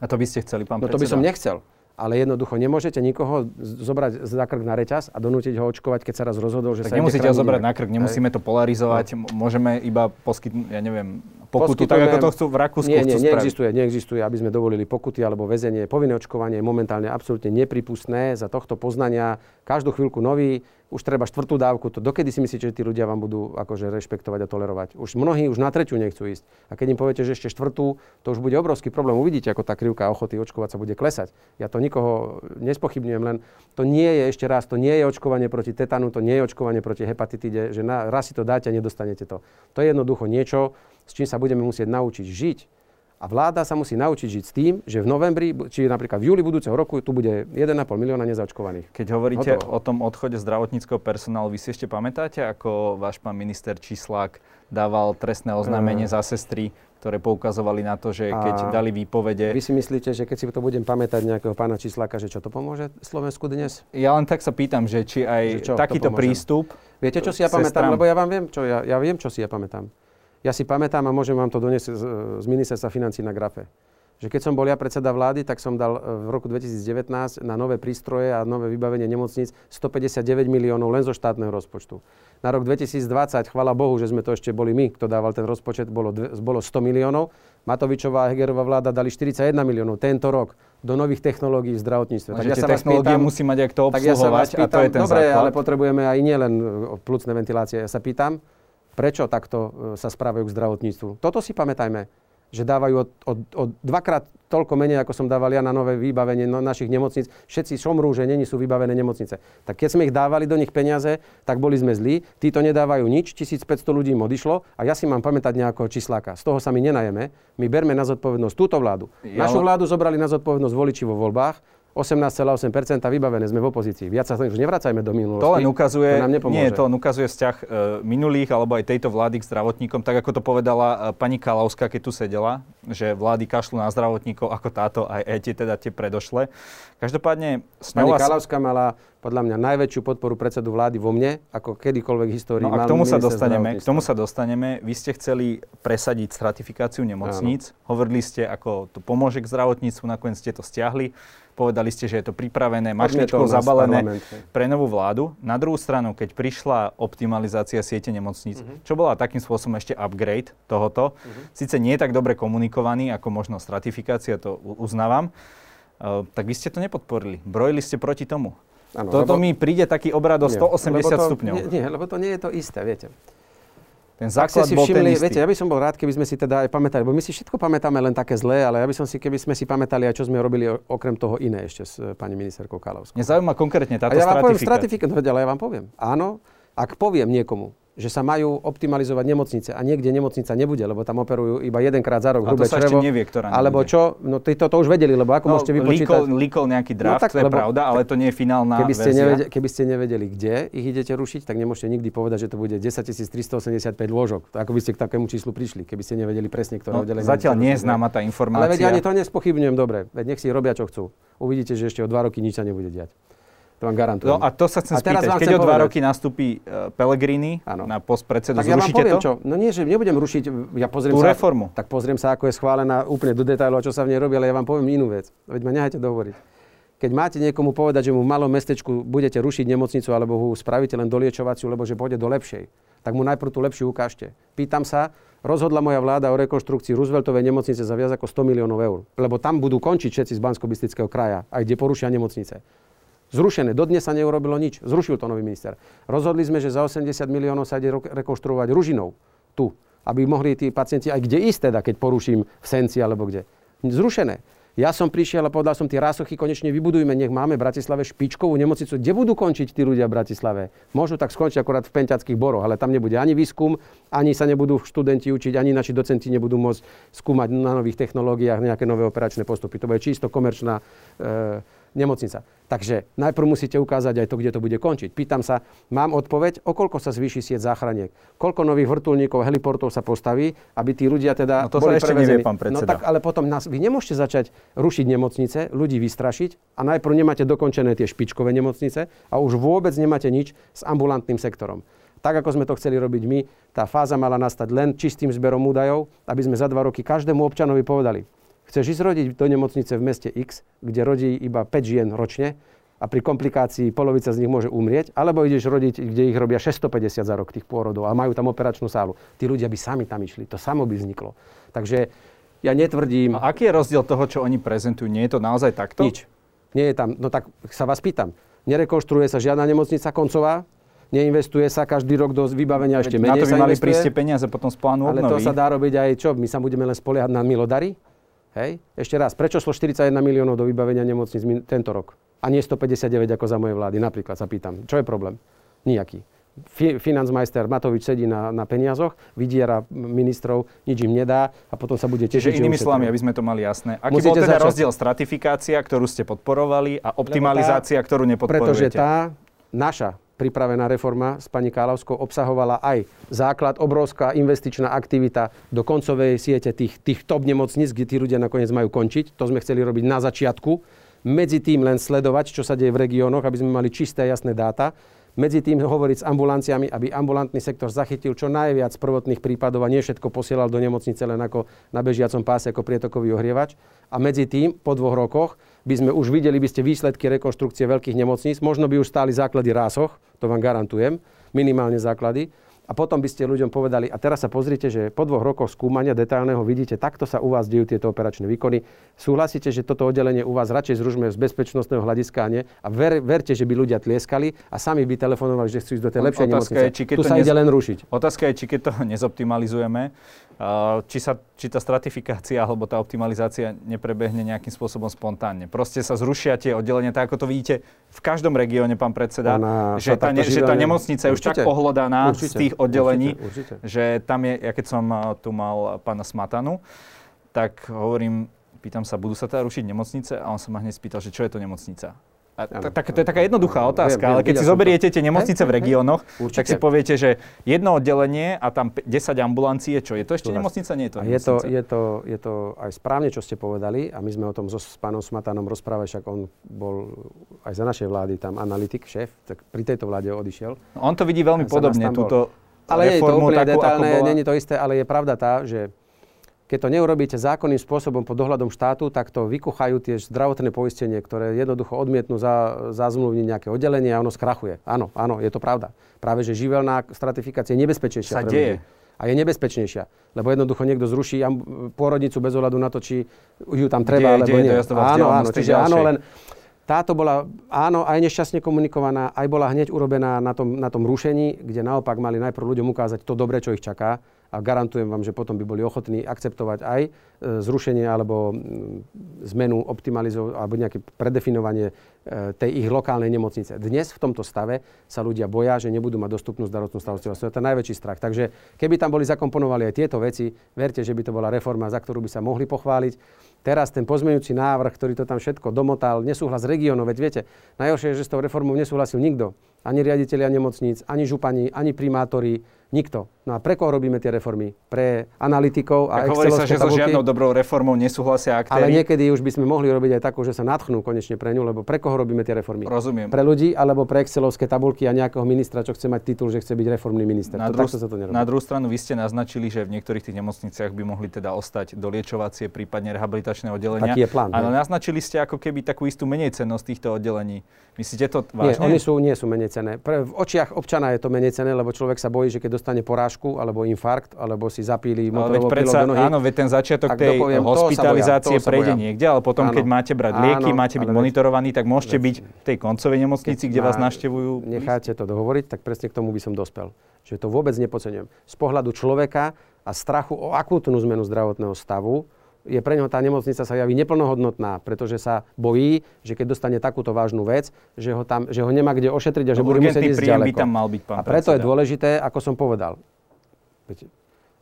A to by ste chceli, pán predseda? No to by som nechcel. Ale jednoducho nemôžete nikoho zobrať za krk na reťaz a donútiť ho očkovať, keď sa raz rozhodol, že tak sa... Tak nemusíte ho zobrať na krk, nemusíme to polarizovať, môžeme iba poskytnúť, ja neviem, pokutu, tak ako to chcú v Rakúsku. Nie, nie, neexistuje, neexistuje, aby sme dovolili pokuty alebo väzenie. Povinné očkovanie je momentálne absolútne neprípustné za tohto poznania. Každú chvíľku nový, už treba štvrtú dávku. To dokedy si myslíte, že tí ľudia vám budú akože rešpektovať a tolerovať? Už mnohí už na tretiu nechcú ísť. A keď im poviete, že ešte štvrtú, to už bude obrovský problém. Uvidíte, ako tá krivka ochoty očkovať sa bude klesať. Ja to nikoho nespochybňujem, len to nie je ešte raz, to nie je očkovanie proti tetanu, to nie je očkovanie proti hepatitíde, že na, raz si to dáte a nedostanete to. To je jednoducho niečo, s čím sa budeme musieť naučiť žiť. A vláda sa musí naučiť žiť s tým, že v novembri, či napríklad v júli budúceho roku, tu bude jeden a pol milióna nezaočkovaných. Keď hovoríte Hotovo. O tom odchode zdravotníckeho personálu, vy si ešte pamätáte, ako váš pán minister Číslák dával trestné oznámenie mm. za sestry, ktoré poukazovali na to, že keď a dali výpovede... Vy si myslíte, že keď si to budem pamätať nejakého pána Čísláka, že čo to pomôže Slovensku dnes? Ja len tak sa pýtam, že či aj že takýto prístup... Viete, čo si ja pamätám? Lebo ja vám viem, čo ja, ja viem, čo si ja pamätám. Ja si pamätám a môžem vám to doniesť z, z ministerstva financií na grafe. Že keď som bol ja predseda vlády, tak som dal v roku dvetisícdevätnásť na nové prístroje a nové vybavenie nemocníc stopäťdesiatdeväť miliónov len zo štátneho rozpočtu. Na rok dvetisícdvadsať, chvála Bohu, že sme to ešte boli my, kto dával ten rozpočet, bolo, bolo sto miliónov. Matovičová a Hegerová vláda dali štyridsaťjeden miliónov tento rok do nových technológií v zdravotníctve. Takže ja tie technológie musí mať aj kto obsluhovať a to je ten základ. Dobre, ale potrebujeme aj nielen pľucné ventilácie. Ja sa pýtam, prečo takto sa správajú k zdravotníctvu? Toto si pamätajme. že dávajú od, od, od dvakrát toľko menej, ako som dával ja na nové vybavenie našich nemocníc. Všetci šomrú, že neni sú vybavené nemocnice. Tak keď sme ich dávali do nich peniaze, tak boli sme zlí. Títo nedávajú nič, tisícpäťsto ľudí im odišlo a ja si mám pamätať nejakého čísláka. Z toho sa my nenajeme. My berme na zodpovednosť túto vládu. Ja... Našu vládu zobrali na zodpovednosť voliči vo voľbách. osemnásť celá osem percent vybavené sme v opozícii. Viac sa už nevracajme do minulosti. To len ukazuje, to nám nepomôže. Nie, to len ukazuje vzťah minulých alebo aj tejto vlády k zdravotníkom, tak ako to povedala pani Kaláuska, keď tu sedela, že vlády kašľú na zdravotníkov ako táto aj tie teda tie predošle. Každopádne Pani Kaláuska mala podľa mňa najväčšiu podporu predsedu vlády vo mne, ako kedykoľvek v histórii. No a k tomu sa dostaneme, k tomu sa dostaneme. Vy ste chceli presadiť stratifikáciu nemocníc. Hovorili ste, ako to pomôže k zdravotníctvu, nakoniec ste to stiahli. Povedali ste, že je to pripravené, mašličkou zabalené pre novú vládu. Na druhú stranu, keď prišla optimalizácia siete nemocníc, uh-huh. čo bola takým spôsobom ešte upgrade tohoto, uh-huh. síce nie je tak dobre komunikovaný, ako možno stratifikácia, to uznávam, uh, tak vy ste to nepodporili. Brojili ste proti tomu. Ano, Toto lebo, mi príde taký obrad o stoosemdesiat to, stupňov. Nie, nie, lebo to nie je to isté, viete. Ten základ si bol všimli, ten istý. Viete, ja by som bol rád, keby sme si teda aj pamätali, bo my si všetko pamätáme len také zlé, ale ja by som si, keby sme si pamätali aj čo sme robili okrem toho iné ešte s pani ministerkou Kaláuskou. Mňa zaujíma konkrétne táto stratifikácia. Ale ja vám poviem, áno, ak poviem niekomu, že sa majú optimalizovať nemocnice a niekde nemocnica nebude, lebo tam operujú iba jedenkrát za rok hrubé črevo. A to sa ešte nevie, ktorá nebude. Alebo čo? No to už vedeli, lebo ako no, môžete vypočítať? No líkol nejaký draft, no, tak, to je pravda, ale to nie je finálna keby verzia. Nevedeli, keby ste nevedeli, kde ich idete rušiť, tak nemôžete nikdy povedať, že to bude desaťtisíc tristoosemdesiatpäť lôžok. Ako by ste k takému číslu prišli, keby ste nevedeli presne, ktoré oddelenie. No, zatiaľ nie je známa tá informácia. Ale veď ani to nespochybňujem, dobre. Veď nech si robia čo chcú. Uvidíte, že ešte o dva roky nič sa nebude diať. To vám garantujem. No a to sa chcem spýtať. Keď o dva roky nastúpi uh, Pellegrini ano. na post predsedu, zrušíte to? Tak ja vám poviem to? Čo. No nie, že nebudem rušiť. Ja pozriem tú sa, reformu. Tak pozriem sa, ako je schválená úplne do detailu a čo sa v nej robí, ale ja vám poviem inú vec. Veď ma nehajte dohovoriť. Keď máte niekomu povedať, že mu v malom mestečku budete rušiť nemocnicu alebo ho spravíte len doliečovaciu, lebo že pôjde do lepšej, tak mu najprv tú lepšiu ukážte. Pýtam sa, rozhodla moja vláda o rekonštrukcii Rooseveltovej nemocnice za viac ako sto miliónov eur, lebo tam budú končiť všetci z Banskobystrického kraja, aj kde porušia nemocnice. Zrušené. Dodnes sa neurobilo nič. Zrušil to nový minister. Rozhodli sme, že za osemdesiat miliónov sa ide rekonštruovať Ružinov tu, aby mohli tí pacienti aj kde ísť teda, keď poruším v Senci alebo kde. Zrušené. Ja som prišiel a povedal som, tí rásochy konečne vybudujme, nech máme v Bratislave špičkovú nemocnicu, kde budú končiť tí ľudia v Bratislave. Môžu tak skončiť akorát v Penťackých boroch, ale tam nebude ani výskum, ani sa nebudú študenti učiť, ani naši docenti nebudú môcť skúmať na nových technológiách nejaké nové operačné postupy. To bude čisto komerčná e, nemocnica. Takže najprv musíte ukázať aj to, kde to bude končiť. Pýtam sa, mám odpoveď, o koľko sa zvýši sieť záchraniek? Koľko nových vrtuľníkov, heliportov sa postaví, aby tí ľudia teda no to boli sa ešte prevezení. Nevie, pán predseda. No tak, ale potom nás, vy nemôžete začať rušiť nemocnice, ľudí vystrašiť a najprv nemáte dokončené tie špičkové nemocnice a už vôbec nemáte nič s ambulantným sektorom. Tak, ako sme to chceli robiť my, tá fáza mala nastať len čistým zberom údajov, aby sme za dva roky každému občanovi povedali, chceš ísť rodiť do nemocnice v meste X, kde rodí iba päť žien ročne a pri komplikácii polovica z nich môže umrieť, alebo ideš rodiť, kde ich robia šesťstopäťdesiat za rok tých pôrodov a majú tam operačnú sálu. Tí ľudia by sami tam išli, to samo by vzniklo. Takže ja netvrdím... A aký je rozdiel toho, čo oni prezentujú? Nie je to naozaj takto? Nič. Nie je tam. No tak sa vás pýtam. Nerekonštruuje sa žiadna nemocnica koncová? Neinvestuje sa každý rok do vybavenia, ešte menej sa investuje? Na to by mali prísť peniaze potom z plánu obnovy. Ale to sa dá robiť aj čo? My sa budeme len spoliehať na milodary? Hej. Ešte raz, prečo šlo štyridsaťjeden miliónov do vybavenia nemocníc tento rok? A nie stopäťdesiatdeväť ako za mojej vlády, napríklad sa pýtam. Čo je problém? Nijaký. Fi- Financmajster Matovič sedí na, na peniazoch, vydiera ministrov, nič im nedá a potom sa bude tešiť. Čiže inými slovami, aby sme to mali jasné. Aký Musíte bol teda začať? Rozdiel stratifikácia, ktorú ste podporovali a optimalizácia, tá, ktorú nepodporujete? Pretože tá naša pripravená reforma s pani Kaláuskou obsahovala aj základ, obrovská investičná aktivita do koncovej siete tých, tých top nemocníc, kde tí ľudia nakoniec majú končiť. To sme chceli robiť na začiatku. Medzi tým len sledovať, čo sa deje v regiónoch, aby sme mali čisté, jasné dáta. Medzi tým hovoriť s ambulanciami, aby ambulantný sektor zachytil čo najviac prvotných prípadov a nie všetko posielal do nemocnice len ako na bežiacom páse, ako prietokový ohrievač. A medzi tým, po dvoch rokoch, by sme už videli by ste výsledky rekonštrukcie veľkých nemocníc. Možno by už stáli základy rásoch, to vám garantujem, minimálne základy. A potom by ste ľuďom povedali, a teraz sa pozrite, že po dvoch rokoch skúmania detailného vidíte, takto sa u vás dejú tieto operačné výkony. Súhlasíte, že toto oddelenie u vás radšej zružme z bezpečnostného hľadiska a nie? A ver, verte, že by ľudia tlieskali a sami by telefonovali, že chcú ísť do tej lepšej nemocnice. Tu sa nez... ide len rušiť. Otázka je, či keď to nezoptimalizujeme, či, sa, či tá stratifikácia alebo tá optimalizácia neprebehne nejakým spôsobom spontánne. Proste sa zrušia tie oddelenia, tak ako to vidíte v každom regióne, pán predseda, ona, že, tá, ne, že tá nemocnica je už tak pohľadaná určite, z tých oddelení, určite, určite. Že tam je, ja keď som tu mal pána Smatanu, tak hovorím, pýtam sa, budú sa teda rušiť nemocnice? A on sa ma hneď spýtal, že čo je to nemocnica? A tak, to je taká jednoduchá otázka, ale keď si zoberiete tie nemocnice v regiónoch, tak si poviete, že jedno oddelenie a tam desať ambulancií je čo? Je to ešte nemocnica? Nie je to nemocnica. Je to, je to, je to aj správne, čo ste povedali a my sme o tom so, s pánom Smatanom rozprávali, však on bol aj za našej vlády tam analytik, šéf, tak pri tejto vláde odišiel. On to vidí veľmi podobne, túto reformu. Ale nie je to úplne detálne, nie je to isté, ale je pravda tá, že keď to neurobíte zákonným spôsobom pod dohľadom štátu, tak to vykuchajú tie zdravotné poistenie, ktoré jednoducho odmietnú za, zazmluvniť nejaké oddelenie a ono skrachuje. Áno, áno, je to pravda. Práve že živelná stratifikácia je nebezpečnejšia pre ľudí. A je nebezpečnejšia, lebo jednoducho niekto zruší pôrodnicu bez ohľadu na to, či ju tam treba, alebo nie. Áno, áno, čiže áno, len táto bola, áno, aj nešťastne komunikovaná, aj bola hneď urobená na tom, na tom rušení, kde naopak mali najprv ľuďom ukázať to dobre, čo ich čaká. A garantujem vám, že potom by boli ochotní akceptovať aj zrušenie alebo zmenu optimalizovať alebo nejaké predefinovanie tej ich lokálnej nemocnice. Dnes v tomto stave sa ľudia boja, že nebudú mať dostupnú zdravotnú starostlivosť. To je ten najväčší strach. Takže keby tam boli zakomponovali aj tieto veci, verte, že by to bola reforma, za ktorú by sa mohli pochváliť. Teraz ten pozmeňujúci návrh, ktorý to tam všetko domotal, nesúhlas regiónov, veď viete, najhoršie je, že s tou reformou nesúhlasil nikto. Ani riaditelia nemocníc, ani župani, ani primátori, nikto. No a pre koho robíme tie reformy? Pre analytikov a excelovské tabulky. Tak hovorí sa, že so žiadnou dobrou reformou nesúhlasia aktéri. Ale niekedy už by sme mohli robiť aj takú, že sa nadchnú konečne pre ňu, lebo pre koho robíme tie reformy? Rozumiem. Pre ľudí alebo pre excelovské tabulky a nejakého ministra, čo chce mať titul, že chce byť reformný minister. Na, to, druh- tak sa to nerobí. Na druhú stranu vy ste naznačili, že v niektorých tých nemocniciach by mohli teda ostať doliečovacie, prípadne rehabilitačné oddelenia. Taký je plán. Ale naznačili ste ako keby takú istú menejcennosť týchto oddelení. Myslíte to vážne? Nie, oni sú, nie sú menej cenné. Pre, v očiach občana je to menej cenné, lebo človek sa bojí, že keď dostane porážku alebo infarkt, alebo si zapíli motorovou pilou do nohy. Áno, veď ten začiatok tej dopoviem, hospitalizácie prejde niekde, ale potom áno, keď máte brať lieky, áno, máte byť monitorovaní, tak môžete veď, byť v tej koncovej nemocnici, kde vás navštevujú. Necháte to dohovoriť, tak presne k tomu by som dospel. Že to vôbec nepodceňujem. Z pohľadu človeka a strachu o akútnu zmenu zdravotného stavu je pre ňoho tá nemocnica sa javí neplnohodnotná, pretože sa bojí, že keď dostane takúto vážnu vec, že ho, tam, že ho nemá kde ošetriť a že no, bude musieť ísť ďaleko. By tam mal byť, pán a preto predseda. Je dôležité, ako som povedal,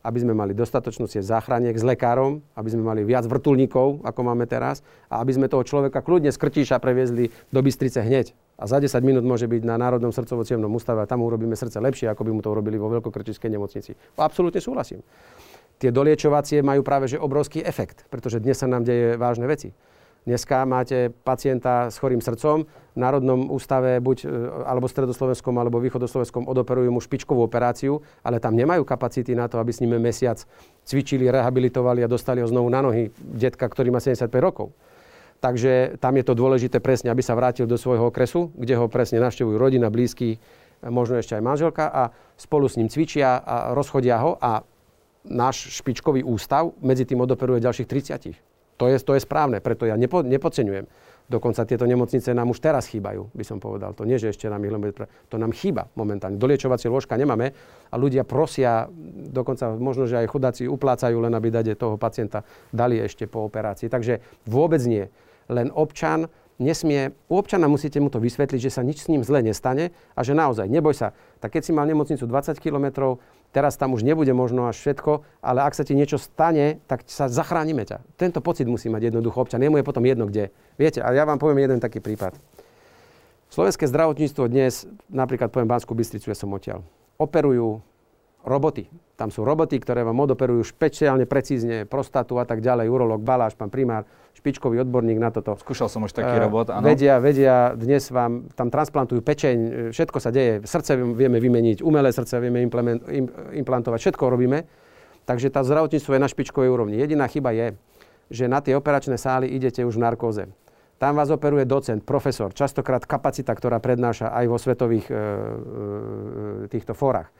aby sme mali dostatočnú sieť záchraniek s lekárom, aby sme mali viac vrtuľníkov, ako máme teraz, a aby sme toho človeka kľudne z Krtiša previezli do Bystrice hneď. A za desať minút môže byť na Národnom srdcovo-cievnom ústave a tam urobíme srdce lepšie, ako by mu to urobili vo veľkokrtišskej nemocnici. Absolútne súhlasím. Tie doliečovacie majú práve že obrovský efekt, pretože dnes sa nám deje vážne veci. Dneska máte pacienta s chorým srdcom, v Národnom ústave buď alebo stredoslovenskom, alebo východoslovenskom odoperujú mu špičkovú operáciu, ale tam nemajú kapacity na to, aby s ním mesiac cvičili, rehabilitovali a dostali ho znovu na nohy detka, ktorý má sedemdesiatpäť rokov. Takže tam je to dôležité presne, aby sa vrátil do svojho okresu, kde ho presne navštevujú rodina, blízky, možno ešte aj manželka a spolu s ním cvičia a rozchodia ho a náš špičkový ústav medzi tým odoperuje ďalších tridsať. To je, to je správne, preto ja nepo, nepodceňujem. Dokonca tieto nemocnice nám už teraz chýbajú, by som povedal. To nie, že ešte nám ich len... To nám chýba momentálne. Doliečovacie lôžka nemáme a ľudia prosia, dokonca možno, že aj chudáci uplácajú, len aby dať toho pacienta dali ešte po operácii. Takže vôbec nie. Len občan nesmie... U občana musíte mu to vysvetliť, že sa nič s ním zle nestane a že naozaj, neboj sa. Tak keď si mal nemocnicu dvadsať kilometrov, teraz tam už nebude možno až všetko, ale ak sa ti niečo stane, tak sa zachránime ťa. Tento pocit musí mať jednoducho občan. Jemu je potom jedno kde. Viete, a ja vám poviem jeden taký prípad. Slovenské zdravotníctvo dnes, napríklad poviem Banskú Bystricu, ja som odtiaľ, operujú roboty. Tam sú roboty, ktoré vám odoperujú špeciálne, precízne, prostatu a tak ďalej, urológ, baláš, pán primár, špičkový odborník na toto. Skúšal som už taký uh, robot, áno. Vedia, vedia, dnes vám tam transplantujú pečeň, všetko sa deje, srdce vieme vymeniť, umelé srdce vieme implement, im, implantovať, všetko robíme. Takže tá zdravotníctvo je na špičkovej úrovni. Jediná chyba je, že na tie operačné sály idete už v narkóze. Tam vás operuje docent, profesor, častokrát kapacita, ktorá prednáša aj vo svetových e, e, týchto fórach.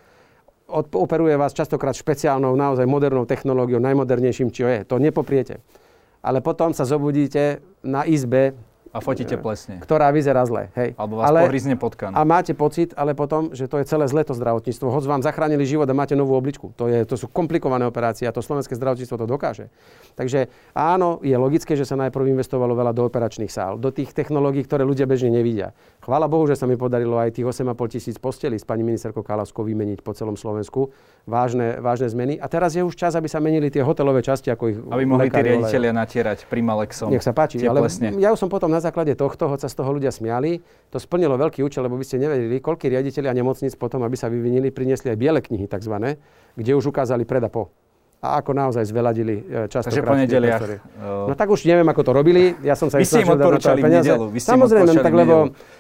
Operuje vás častokrát špeciálnou, naozaj modernou technológiou, najmodernejším, čo je. To nepopriete. Ale potom sa zobudíte na izbe A fotíte plesne. Ktorá vyzerá zle, hej. Alebo vás ale, pohryzne potkan. A máte pocit, ale potom, že to je celé zle to zdravotníctvo. Hoď vám zachránili život a máte novú obličku. To, je, to sú komplikované operácie a to slovenské zdravotníctvo to dokáže. Takže áno, je logické, že sa najprv investovalo veľa do operačných sál, do tých technológií, ktoré ľudia bežne nevidia. Chvála Bohu, že sa mi podarilo aj tých osem a pol tisíc postelí s pani ministerkou Kaláuskou vymeniť po celom Slovensku. Vážne, vážne zmeny. A teraz je už čas, aby sa menili tie hotelové časti, ako ich aby mohli tí riaditelia natierať Primalexom. Nech sa páči, ale ja už som potom na základe tohto, hoď sa z toho ľudia smiali, to splnilo veľký účel, lebo by ste nevedeli, koľkí riaditelia nemocníc potom, aby sa vyvinili, priniesli aj biele knihy takzvané, kde už ukázali pred a po. A ako naozaj zveladili často. Takže po nedeliach. No tak už neviem, ako to robili. Ja som sa ich snažil dať na to peniaze. Samozrejme, tak lebo...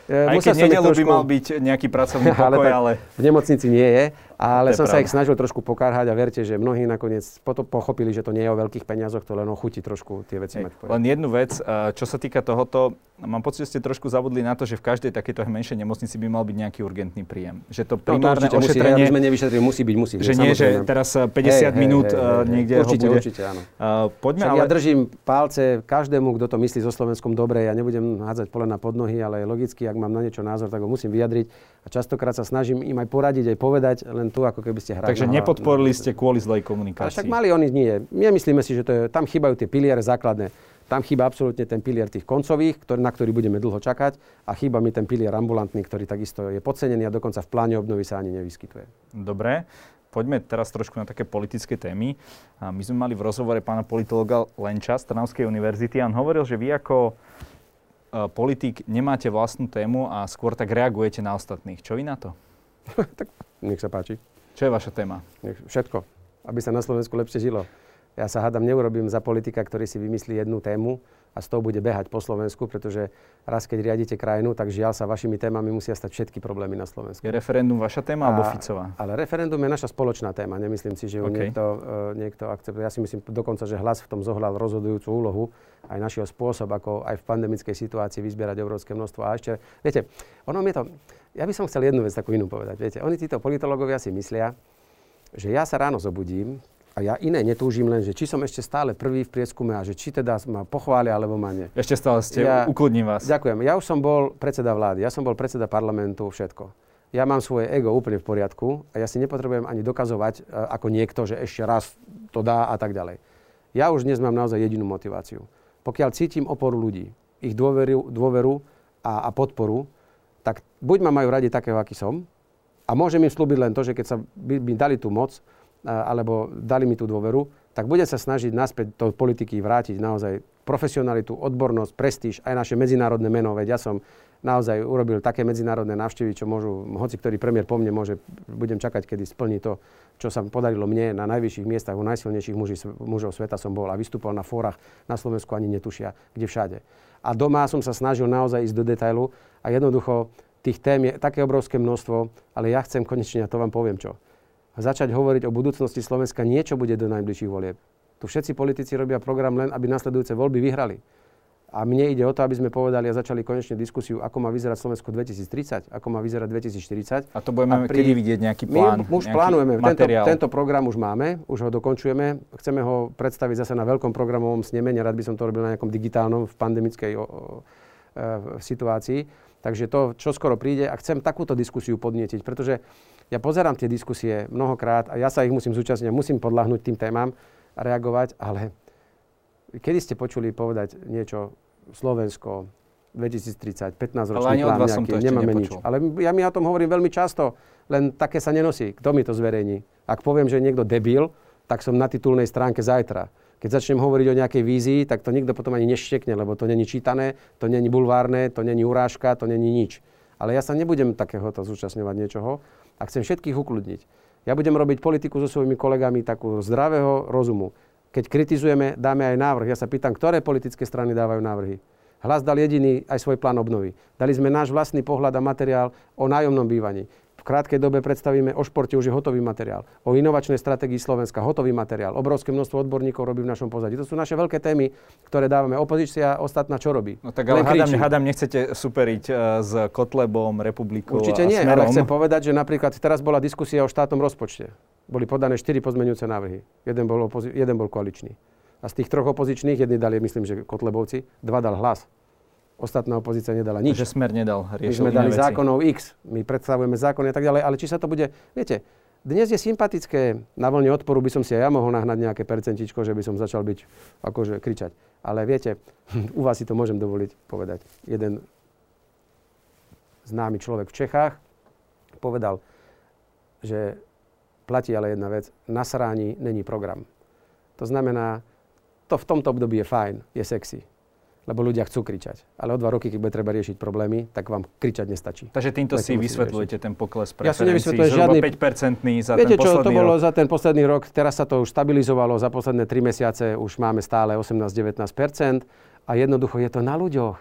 Aj keď nedelu by mal byť nejaký pracovný pokoj, ale... V nemocnici nie je. Ale som sa ich snažil trošku pokárhať a verte, že mnohí nakoniec pochopili, že to nie je o veľkých peniazoch, to len o chuti trošku tie veci mať. Len jednu vec, čo sa týka tohoto, mám pocit, že ste trošku zabudli na to, že v každej takejto menšej nemocnici by mal byť nejaký urgentný príjem. Že to primárne ošetrenie musí byť, musí byť. Že nie, že teraz päťdesiat minút niekde určite, ho bude. Určite, áno. Poďme, ale... Ja držím palce každému, kto to myslí so Slovenskom dobre. Ja nebudem hádzať polena pod nohy, ale logicky, ak mám na niečo názor, tak ho musím vyjadriť. A častokrát sa snažím im aj poradiť, aj povedať, len tu, ako keby ste hrali. Takže nepodporili ste kvôli zlej komunikácii. Ale však mali oni nie. Nemyslíme si, že to je, tam chýbajú tie piliere základné. Tam chýba absolútne ten pilier tých koncových, ktorý, na ktorý budeme dlho čakať. A chýba mi ten pilier ambulantný, ktorý takisto je podcenený a dokonca v pláne obnovy sa ani nevyskytuje. Dobre. Poďme teraz trošku na také politické témy. A my sme mali v rozhovore pána politologa Lenča z Trnavskej univerzity. On hovoril, že vy ako politik nemáte vlastnú tému a skôr tak reagujete na ostatných. Čo vy na to? Tak nech sa páči. Čo je vaša téma? Všetko. Aby sa na Slovensku lepšie žilo. Ja sa hádam, neurobím za politika, ktorý si vymyslí jednu tému a s tou bude behať po Slovensku, pretože raz, keď riadite krajinu, tak žiaľ sa vašimi témami musia stať všetky problémy na Slovensku. Je referendum vaša téma alebo Ficová? Ale referendum je naša spoločná téma. Nemyslím si, že ju okay. niekto, uh, niekto akceptuje. Ja si myslím dokonca, že Hlas v tom zohľal rozhodujúcu úlohu aj našeho spôsob, ako aj v pandemickej situácii vyzbierať obrovské množstvo. A ešte, viete, ono mi to... Ja by som chcel jednu vec takú inú povedať. Viete, oni títo politológovia si myslia, že ja sa ráno zobudím a ja iné netúžim len, že či som ešte stále prvý v prieskume a že či teda ma pochvália, alebo ma nie. Ešte stále ste, ja, ukludním vás. Ďakujem. Ja už som bol predseda vlády, ja som bol predseda parlamentu, všetko. Ja mám svoje ego úplne v poriadku a ja si nepotrebujem ani dokazovať ako niekto, že ešte raz to dá a tak ďalej. Ja už dnes mám naozaj jedinú motiváciu. Pokiaľ cítim oporu ľudí, ich dôveru, dôveru a, a podporu, tak buď ma majú radi takého, aký som a môžem im slúbiť len to, že keď sa by, by dali tú moc, alebo dali mi tú dôveru, tak budem sa snažiť naspäť do politiky vrátiť naozaj profesionalitu, odbornosť, prestíž, aj naše medzinárodné meno. Veď ja som naozaj urobil také medzinárodné návštevy, čo môžu, hoci ktorý premiér po mne môže, budem čakať, kedy splní to, čo sa podarilo mne na najvyšších miestach, u najsilnejších muži, mužov sveta som bol a vystúpal na fórach na Slovensku ani netušia, kde všade. A doma som sa snažil naozaj ísť do detailu a jednoducho tých tém je také obrovské množstvo, ale ja chcem konečne, a to vám poviem čo. A začať hovoriť o budúcnosti Slovenska, niečo bude do najbližších volieb. Tu všetci politici robia program len, aby nasledujúce voľby vyhrali. A mne ide o to, aby sme povedali a začali konečne diskusiu, ako má vyzerať Slovensko dvetisíctridsať, ako má vyzerať dvetisícštyridsať. A to budeme a pri... kedy vidieť nejaký plán? My už plánujeme. Tento, tento program už máme, už ho dokončujeme. Chceme ho predstaviť zase na veľkom programovom sneme. Rád by som to robil na nejakom digitálnom v pandemickej o, o, o, situácii. Takže to, čo skoro príde a chcem takúto diskusiu podnietiť, pretože ja pozerám tie diskusie mnohokrát a ja sa ich musím zúčastniť, musím podľahnúť tým témam a reagovať, ale kedy ste počuli povedať niečo Slovensko dvetisíctridsať, pätnásťročný plán nejaký, nemáme nič. Ale ja mi o tom hovorím veľmi často, len také sa nenosí. Kto mi to zverejní? Ak poviem, že je niekto debil, tak som na titulnej stránke zajtra. Keď začnem hovoriť o nejakej vízii, tak to nikto potom ani neštekne, lebo to není čítané, to není bulvárne, to není urážka, to není nič. Ale ja sa nebudem takéhoto zúčastňovať niečoho a chcem všetkých ukludniť. Ja budem robiť politiku so svojimi kolegami takú zdravého rozumu. Keď kritizujeme, dáme aj návrh. Ja sa pýtam, ktoré politické strany dávajú návrhy. Hlas dal jediný aj svoj plán obnovy. Dali sme náš vlastný pohľad a materiál o nájomnom bývaní. V krátkej dobe predstavíme o športe, už je hotový materiál. O inovačnej stratégii Slovenska, hotový materiál. Obrovské množstvo odborníkov robí v našom pozadí. To sú naše veľké témy, ktoré dávame. Opozícia ostatná čo robí? No tak ale hádam, hádam, nechcete superiť uh, s Kotlebom, Republikou a Smerom? Určite nie, ale chcem povedať, že napríklad teraz bola diskusia o štátnom rozpočte. Boli podané štyri pozmeňujúce návrhy. Jeden bol, opozi- jeden bol koaličný. A z tých troch opozičných, jedný dal je, myslím, že Kotlebovci, dva dal Hlas. ostatná opozícia nedala nič. Že Smer nedal riešenie. My sme dali veci. Zákonov X, my predstavujeme zákony a tak ďalej, ale či sa to bude, viete, dnes je sympatické, na vlne odporu by som si aj ja mohol nahnať nejaké percentičko, že by som začal byť, akože kričať. Ale viete, u vás si to môžem dovoliť povedať. Jeden známy človek v Čechách povedal, že platí ale jedna vec, na sráni není program. To znamená, to v tomto období je fajn, je sexy, lebo ľudia chcú kričať. Ale o dva roky, keď bude treba riešiť problémy, tak vám kričať nestačí. Takže týmto Lech si vysvetľujete ten pokles preferencií. Ja si nevysvetľujem žiadny päť percent za Viete, ten posledný rok. Viete čo, to bolo rok. Za ten posledný rok, teraz sa to už stabilizovalo, za posledné tri mesiace už máme stále osemnásť devätnásť percent a jednoducho je to na ľuďoch.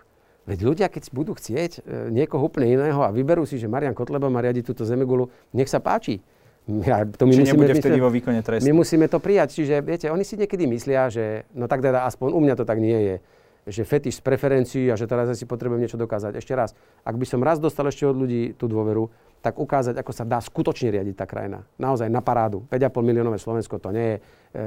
Veď ľudia, keď budú chcieť niekoho úplne iného a vyberú si, že Marian Kotleba má riadiť túto zemegulu, nech sa páči. Ja, to my Či musíme, nebude vtedy vo výkone trestu. My musíme to prijať. Čiže viete, oni si niekedy myslia, že no tak teda aspoň u mňa to tak nie je, že fetiš z preferencií a že teraz si potrebujem niečo dokázať. Ešte raz, ak by som raz dostal ešte od ľudí tú dôveru, tak ukázať, ako sa dá skutočne riadiť tá krajina. Naozaj na parádu. päť a pol miliónové Slovensko to nie je. E,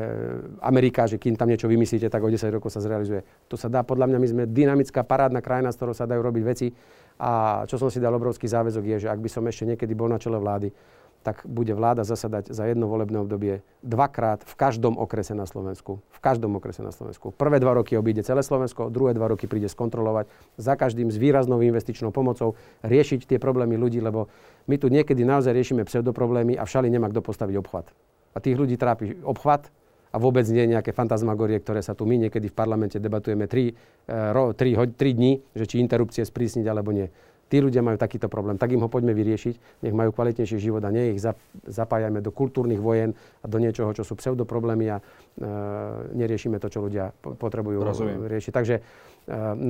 Amerika, že kým tam niečo vymyslíte, tak o desať rokov sa zrealizuje. To sa dá, podľa mňa, my sme dynamická parádna krajina, z ktorou sa dajú robiť veci. A čo som si dal obrovský záväzok je, že ak by som ešte niekedy bol na čele vlády, tak bude vláda zasadať za jedno volebné obdobie dvakrát v každom okrese na Slovensku. V každom okrese na Slovensku. Prvé dva roky obíde celé Slovensko, druhé dva roky príde skontrolovať za každým s výraznou investičnou pomocou, riešiť tie problémy ľudí, lebo my tu niekedy naozaj riešime pseudoproblémy a všali nemá kto postaviť obchvat. A tých ľudí trápi obchvat a vôbec nie nejaké fantasmagorie, ktoré sa tu my niekedy v parlamente debatujeme tri dní, že či interrupcie sprísniť alebo nie. Tí ľudia majú takýto problém, tak im ho poďme vyriešiť, nech majú kvalitnejší život a nie ich zapájame do kultúrnych vojen a do niečoho, čo sú pseudoproblémy a e, neriešime to, čo ľudia potrebujú Rozumiem. riešiť. Takže e,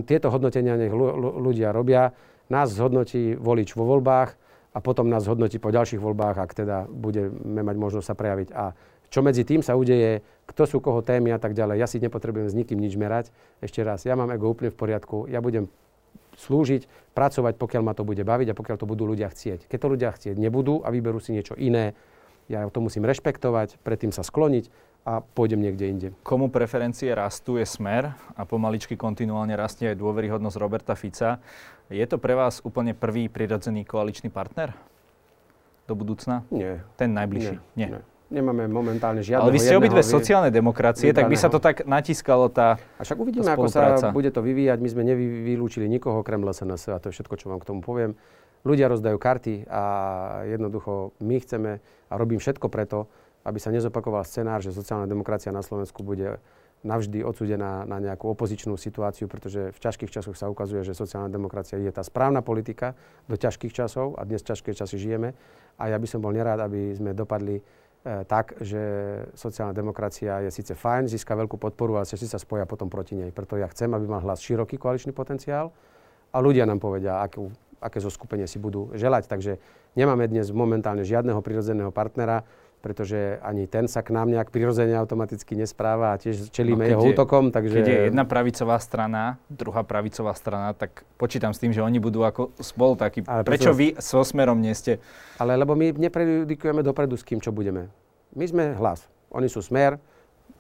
tieto hodnotenia nech ľudia robia. Nás zhodnotí volič vo voľbách a potom nás zhodnotí po ďalších voľbách, ak teda budeme mať možnosť sa prejaviť. A čo medzi tým sa udeje, kto sú koho témy a tak ďalej. Ja si nepotrebujem s nikým nič merať. Ešte raz, ja mám ego úplne v poriadku, ja budem slúžiť, pracovať, pokiaľ ma to bude baviť a pokiaľ to budú ľudia chcieť. Keď to ľudia chcieť nebudú a vyberú si niečo iné, ja to musím rešpektovať, predtým sa skloniť a pôjdem niekde inde. Komu preferencie rastú je Smer a pomaličky kontinuálne rastie aj dôveryhodnosť Roberta Fica. Je to pre vás úplne prvý prirodzený koaličný partner do budúcna? Nie. Ten najbližší? Nie. Nie. Nie. Nemáme momentálne žiadneho jedného. Ale vy ste obidve sociálne demokracie, tak by sa to tak natiskalo tá spolupráca. A však uvidíme, ako sa bude to vyvíjať. My sme nevylúčili nikoho, okrem es en es a to je všetko, čo vám k tomu poviem. Ľudia rozdajú karty a jednoducho my chceme a robím všetko preto, aby sa nezopakoval scenár, že sociálna demokracia na Slovensku bude navždy odsúdená na nejakú opozičnú situáciu, pretože v ťažkých časoch sa ukazuje, že sociálna demokracia je tá správna politika do ťažkých časov a dnes ťažké časy žijeme a ja by som bol nerád, aby sme dopadli tak, že sociálna demokracia je síce fajn, získa veľkú podporu, ale si sa spoja potom proti nej. Preto ja chcem, aby mal Hlas široký koaličný potenciál a ľudia nám povedia, akú, aké zoskupenie si budú želať. Takže nemáme dnes momentálne žiadneho prirodzeného partnera, pretože ani ten sa k nám nejak prirodzene automaticky nespráva a tiež čelíme no jeho je, útokom. Takže keď je jedna pravicová strana, druhá pravicová strana, tak počítam s tým, že oni budú ako spolu takí. Ale prečo vás... vy so Smerom nie ste? Ale lebo my nepredikujeme dopredu s kým, čo budeme. My sme Hlas. Oni sú Smer.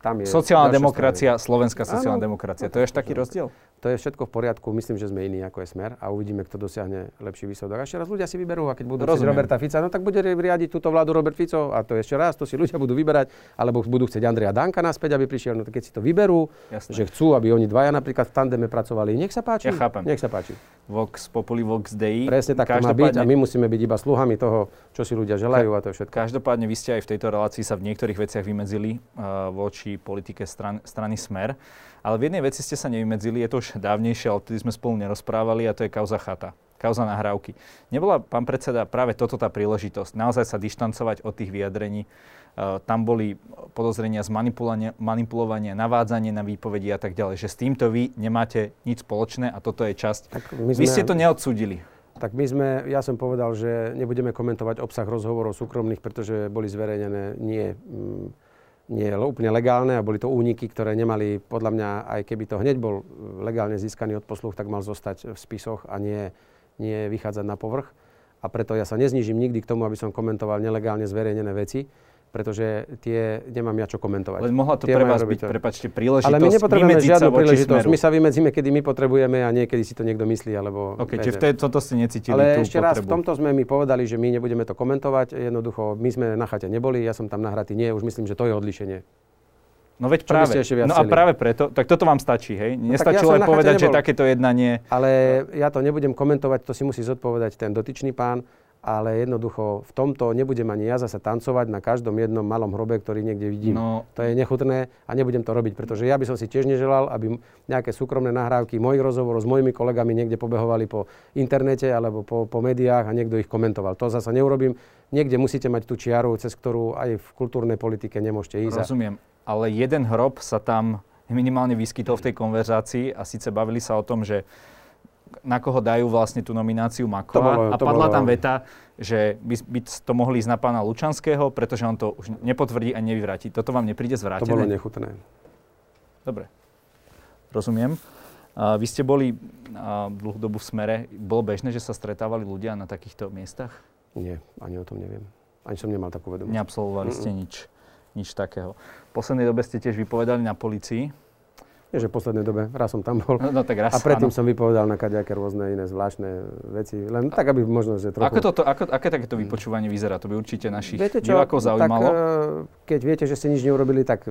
Tam je sociálna demokracia, strany. Slovenská sociálna Áno, demokracia. To je až taký rozdiel? To je všetko v poriadku. Myslím, že sme iní ako je Smer a uvidíme, kto dosiahne lepší výsledok. A ešte raz ľudia si vyberú a keď budú chcieť Roberta Fica, no tak bude riadiť túto vládu Robert Fico a to ešte raz, to si ľudia budú vyberať, alebo budú chcieť Andreja Danka naspäť, aby prišiel, no tak keď si to vyberú, Jasné. že chcú, aby oni dvaja napríklad v tandeme pracovali. Nech sa páči. Ja chápem. Nech sa páči. Vox populi vox dei. Presne tak to má byť a my musíme byť iba sluhami toho, čo si ľudia želajú a to je všetko. Každopádne vy ste aj v tejto relácii sa v niektorých veciach vymedzili uh, voči politike stran, strany Smer. Ale v jednej veci ste sa nevymedzili, je to už dávnejšie, ale vtedy sme spolu nerozprávali a to je kauza chata, kauza nahrávky. Nebola, pán predseda, práve toto tá príležitosť, naozaj sa dištancovať od tých vyjadrení. Uh, tam boli podozrenia z manipulovania, navádzanie na výpovedi a tak ďalej, že s týmto vy nemáte nič spoločné a toto je časť. Sme... Vy ste to neodsúdili. Tak my sme, ja som povedal, že nebudeme komentovať obsah rozhovorov súkromných, pretože boli zverejnené nie... Mm, nie úplne legálne a boli to úniky, ktoré nemali, podľa mňa, aj keby to hneď bol legálne získaný odposluch, tak mal zostať v spisoch a nie, nie vychádzať na povrch. A preto ja sa neznížim nikdy k tomu, aby som komentoval nelegálne zverejnené veci. pretože tie nemám ja čo komentovať. Len mohla to tie pre vás byť, prepáčte, príležitosť. Ale my nepotrebujeme žiadnu príležitosť. Smeru. My sa vymedzíme, kedy my potrebujeme a niekedy si to niekto myslí, alebo... OK, čiže v tej, toto ste necítili ale tú ešte potrebu. Raz, v tomto sme mi povedali, že my nebudeme to komentovať. Jednoducho, my sme na chate neboli, ja som tam nahratý nie, už myslím, že to je odlíšenie. No veď práve, no a práve preto, tak toto vám stačí, hej? Nestačilo aj povedať, že takéto jednanie... Ale ja to nebudem komentovať, to si musí zodpovedať ten dotyčný pán, ale jednoducho v tomto nebudem ani ja zasa tancovať na každom jednom malom hrobe, ktorý niekde vidím. No. To je nechutné a nebudem to robiť, pretože ja by som si tiež neželal, aby nejaké súkromné nahrávky mojich rozhovorov s mojimi kolegami niekde pobehovali po internete alebo po, po médiách a niekto ich komentoval. To zasa neurobím. Niekde musíte mať tú čiaru, cez ktorú aj v kultúrnej politike nemôžete ísť. Rozumiem. Ale jeden hrob sa tam minimálne vyskytol v tej konverzácii a síce bavili sa o tom, že na koho dajú vlastne tú nomináciu Makova a padla bolo. Tam veta, že by, by to mohli ísť na pána Lučanského, pretože on to už nepotvrdí a nevyvráti. Toto vám nepríde zvrátené? To bolo nechutné. Dobre, rozumiem. Uh, vy ste boli uh, dlhú dobu v Smere. Bolo bežné, že sa stretávali ľudia na takýchto miestach? Nie, ani o tom neviem. Ani som nemal takú vedomosť. Neabsolvovali ste Mm-mm. nič. Nič takého. V poslednej dobe ste tiež vypovedali na polícii. Nie, že v poslednej dobe. Raz som tam bol. No, no, tak raz, a predtým áno. som vypovedal na kadejaké rôzne iné zvláštne veci. Len tak, aby možno, že trochu... Ako toto, ako, aké takéto vypočúvanie vyzerá? To by určite našich divákov zaujímalo. Tak, keď viete, že ste nič neurobili, tak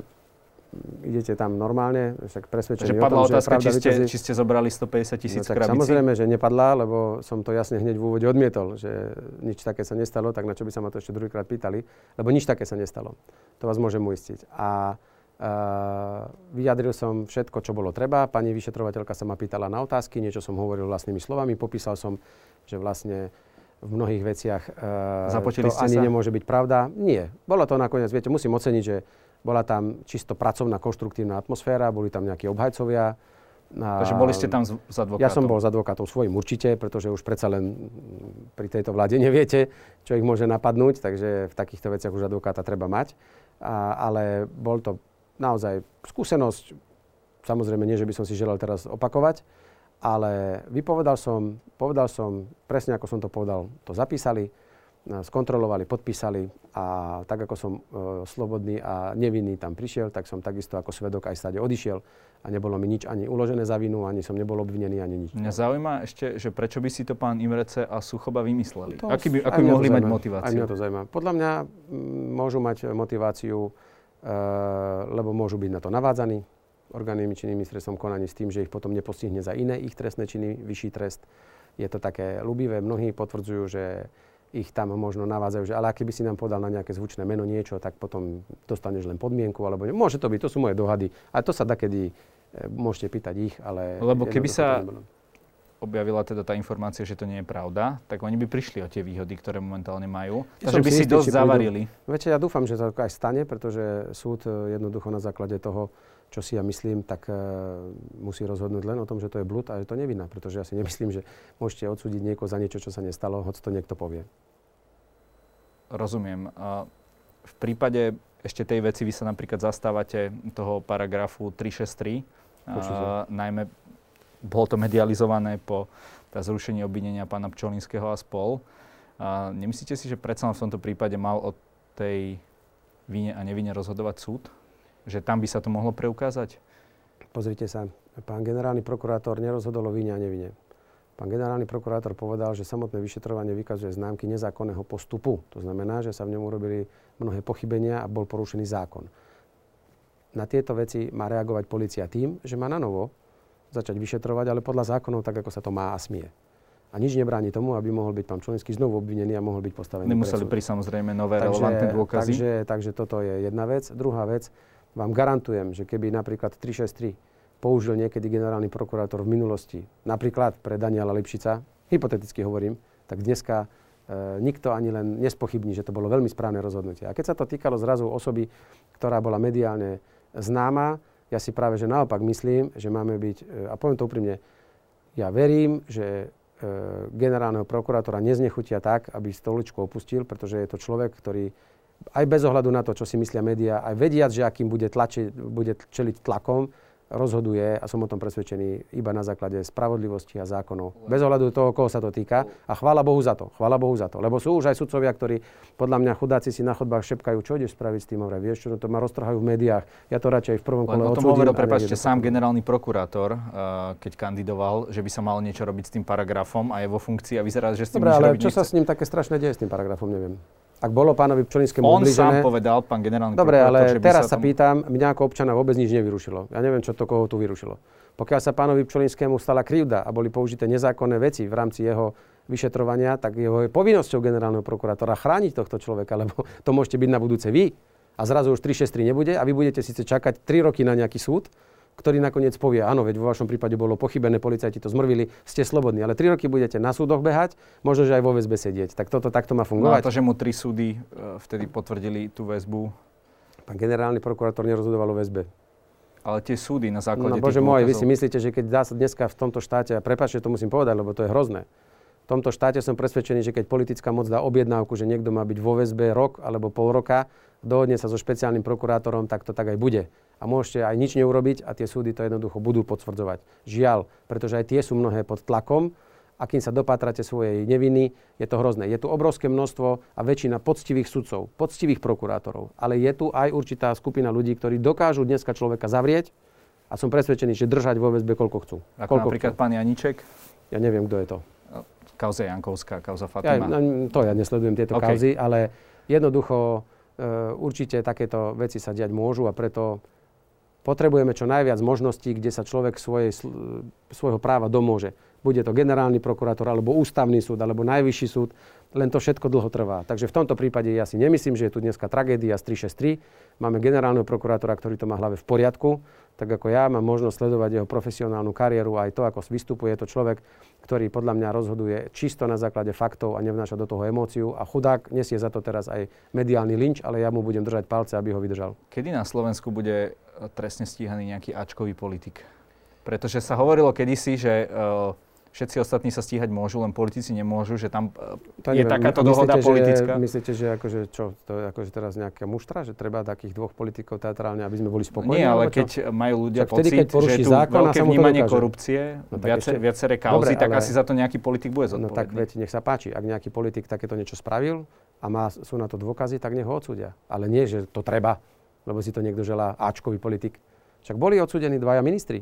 idete tam normálne. Však presvedčení o tom, že pravda vytazí. Či ste zobrali stopäťdesiat tisíc no, krabici? Samozrejme, že nepadla, lebo som to jasne hneď v úvode odmietol, že nič také sa nestalo, tak na čo by sa ma to ešte druhýkrát pýtali, lebo nič také sa nestalo. To vás môžem uistiť. A uh, vyjadril som všetko, čo bolo treba. Pani vyšetrovateľka sa ma pýtala na otázky, niečo som hovoril vlastnými slovami. Popísal som, že vlastne v mnohých veciach uh, to ani sa? Nemôže byť pravda. Nie. Bolo to nakoniec, viete, musím oceniť, že bola tam čisto pracovná, konštruktívna atmosféra, boli tam nejakí obhajcovia. Takže boli ste tam s advokátom? Ja som bol s advokátom svojím určite, pretože už predsa len pri tejto vláde neviete, čo ich môže napadnúť, takže v takýchto veciach už advokáta treba mať. A, ale bol to naozaj skúsenosť, samozrejme nie, že by som si želal teraz opakovať, ale vypovedal som, povedal som, presne ako som to povedal, to zapísali, skontrolovali, podpísali a tak, ako som e, slobodný a nevinný tam prišiel, tak som takisto ako svedok aj stade odišiel a nebolo mi nič ani uložené za vinu, ani som nebol obvinený, ani nič. Mňa zaujíma ešte, že prečo by si to pán Imrece a Suchoba vymysleli? To, aký by, aký by mohli mať motiváciu? Aj mňa to zaujíma. Podľa mňa m, môžu mať motiváciu, e, lebo môžu byť na to navádzaní orgánmi činnými v trestnom konaní s tým, že ich potom nepostihne za iné ich trestné činy, vyšší trest. Je to také ľúbivé. Mnohí potvrdzujú, že ich tam možno navádzajú, že ale aký by si nám podal na nejaké zvučné meno niečo, tak potom dostaneš len podmienku, alebo ne. Môže to byť, to sú moje dohady. A to sa dakedy e, môžete pýtať ich, ale... Lebo keby sa objavila teda tá informácia, že to nie je pravda, tak oni by prišli o tie výhody, ktoré momentálne majú. Ja takže by si, si dosť zavarili. Viete, ja dúfam, že to aj stane, pretože súd jednoducho na základe toho, čo si ja myslím, tak e, musí rozhodnúť len o tom, že to je blúd a že to nevinná. Pretože ja si nemyslím, že môžete odsúdiť niekoho za niečo, čo sa nestalo, hoď to niekto povie. Rozumiem. A v prípade ešte tej veci vy sa napríklad zastávate toho paragrafu tri šesť tri. A, najmä bolo to medializované po tá zrušení obvinenia pána Pčolinského a spol. A nemyslíte si, že predsa v tomto prípade mal o tej vine a nevine rozhodovať súd? Že tam by sa to mohlo preukázať? Pozrite sa, pán generálny prokurátor nerozhodol o vine a nevine. Pán generálny prokurátor povedal, že samotné vyšetrovanie vykazuje známky nezákonného postupu. To znamená, že sa v ňom urobili mnohé pochybenia a bol porušený zákon. Na tieto veci má reagovať polícia tým, že má nanovo začať vyšetrovať, ale podľa zákonov, tak ako sa to má a smie. A nič nebráni tomu, aby mohol byť pán Pčolinský znovu obvinený a mohol byť postavený. Nemuseli pri samozrejme nové takže, relevantné dôkazy. Takže, takže toto je jedna vec. Druhá vec, vám garantujem, že keby napríklad tri šesť tri použil niekedy generálny prokurátor v minulosti, napríklad pre Daniela Lipšica, hypoteticky hovorím, tak dneska e, nikto ani len nespochybní, že to bolo veľmi správne rozhodnutie. A keď sa to týkalo zrazu osoby, ktorá bola mediálne známa, ja si práve, že naopak myslím, že máme byť, a poviem to úprimne, ja verím, že e, generálneho prokurátora neznechutia tak, aby stoličku opustil, pretože je to človek, ktorý aj bez ohľadu na to, čo si myslia médiá, aj vediac, že akým bude, tlači, bude čeliť tlakom, rozhoduje, a som o tom presvedčený, iba na základe spravodlivosti a zákonov. Bez ohľadu toho, koho sa to týka. A chvála Bohu za to. Chvála Bohu za to. Lebo sú už aj sudcovia, ktorí podľa mňa chudáci si na chodbách šepkajú, čo ideš spraviť s tým, hovoria, vieš čo, no to ma roztrhajú v médiách. Ja to radšej v prvom kole odsúdim. Len o tom hovoril, prepáčte, sám generálny prokurátor, keď kandidoval, že by sa malo niečo robiť s tým paragrafom a je vo funkcii a vyzerá, že s tým niečo robiť nechce. Čo sa s ním také strašné deje s tým paragrafom, neviem. Ak bolo pánovi Pčolinskému oblížené. On sám povedal, pán generálny dobre, prokurátor, že by sa. Dobre, ale teraz sa tom... pýtam, mňa ako občana vôbec nič nevyrušilo. Ja neviem, čo to koho tu vyrušilo. Pokiaľ sa pánovi Pčolinskému stala krivda a boli použité nezákonné veci v rámci jeho vyšetrovania, tak jeho je povinnosťou generálneho prokurátora chrániť tohto človeka, lebo to môžete byť na budúce vy. A zrazu už tri šesť tri nebude a vy budete síce čakať tri roky na nejaký súd, ktorý nakoniec povie, áno, veď vo vašom prípade bolo pochybené, policajti to zmrvili, ste slobodní, ale tri roky budete na súdoch behať, možno, že aj vo väzbe sedieť. Tak toto takto má fungovať. No a to, že mu tri súdy vtedy potvrdili tú väzbu? Pán generálny prokurátor nerozhodoval o väzbe. Ale tie súdy na základe no, tých Bože môj, vy si myslíte, že keď dá sa dneska v tomto štáte, a prepáčte, to musím povedať, lebo to je hrozné. V tomto štáte som presvedčený, že keď politická moc dá objednávku, že niekto má byť vo väzbe rok alebo pol roka, dohodne sa so špeciálnym prokurátorom, tak to tak aj bude. A môžete aj nič neurobiť a tie súdy to jednoducho budú potvrdzovať. Žiaľ, pretože aj tie sú mnohé pod tlakom a kým sa dopátrate svojej neviny, je to hrozné. Je tu obrovské množstvo a väčšina poctivých sudcov, poctivých prokurátorov, ale je tu aj určitá skupina ľudí, ktorí dokážu dneska človeka zavrieť a som presvedčený, že držať vo väzbe koľko chcú. Ako koľko napríklad chcú. Pán Janíček? Ja neviem, kto je to. Kauza Jankovská, kauza Fatima. Ja, to ja nesledujem tieto okay. kauzy, ale jednoducho e, určite takéto veci sa diať môžu a preto potrebujeme čo najviac možností, kde sa človek svojej, svojho práva domôže. Bude to generálny prokurátor, alebo ústavný súd, alebo najvyšší súd. Len to všetko dlho trvá. Takže v tomto prípade ja si nemyslím, že je tu dneska tragédia z tri šesť tri. Máme generálneho prokurátora, ktorý to má v hlave v poriadku. Tak ako ja, mám možnosť sledovať jeho profesionálnu kariéru a aj to, ako vystupuje. Je to človek, ktorý podľa mňa rozhoduje čisto na základe faktov a nevnáša do toho emóciu. A chudák nesie za to teraz aj mediálny lynč, ale ja mu budem držať palce, aby ho vydržal. Kedy na Slovensku bude trestne stíhaný nejaký ačkový politik? Pretože sa hovorilo kedysi, že uh, všetci ostatní sa stíhať môžu, len politici nemôžu, že tam uh, je neviem, takáto dohoda myslíte, politická. Že, myslíte, že akože čo, to je akože teraz nejaká muštra, že treba takých dvoch politikov teatrálne, aby sme boli spokojní? Nie, ale keď majú ľudia tak pocit, vtedy, že je tu zákon, veľké vnímanie korupcie, no, viaceré, viaceré kauzy, dobre, tak ale asi za to nejaký politik bude zodpovedný. No tak veď, nech sa páči, ak nejaký politik takéto niečo spravil a má, sú na to dôkazy, tak nech ho odsúdia. Ale nie, že to treba. Lebo si to niekto želá, áčkový politik. Však boli odsúdení dvaja ministri.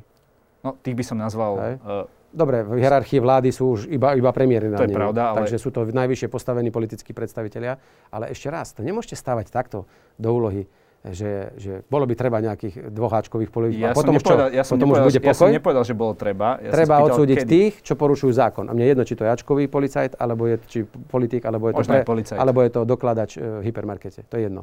No, tých by som nazval... Uh, Dobre, v hierarchii vlády sú už iba, iba premiéry na nej. To je pravda, ale... Takže sú to najvyššie postavení politickí predstavitelia. Ale ešte raz, to nemôžete stávať takto do úlohy, že, že bolo by treba nejakých dvoch áčkových politikov. Ja a potom, nepovedal, čo? Ja potom nepovedal, už bude pokoj? Ja som nepovedal, že bolo treba. Ja treba odsúdiť kedy? Tých, čo porušujú zákon. A mne jedno, či to je áčkový policajt, alebo je či politik, alebo je to, pre, alebo je to dokladač v hypermarkete. To je jedno.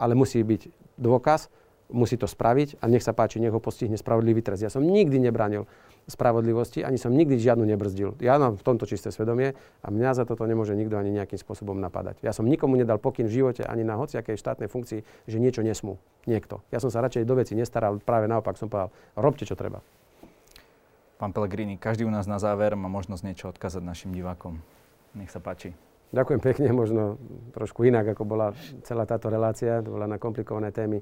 Ale musí byť dôkaz, musí to spraviť a nech sa páči, nech ho postihne spravodlivý trest. Ja som nikdy nebránil spravodlivosti, ani som nikdy žiadnu nebrzdil. Ja mám v tomto čisté svedomie a mňa za toto nemôže nikto ani nejakým spôsobom napadať. Ja som nikomu nedal pokyn v živote ani na hociakej štátnej funkcii, že niečo nesmú. Niekto. Ja som sa radšej do veci nestaral, práve naopak som povedal, robte čo treba. Pán Pellegrini, každý u nás na záver má možnosť niečo odkázať našim divákom. Nech sa páči. Ďakujem pekne, možno trošku inak, ako bola celá táto relácia, to bola na komplikované témy.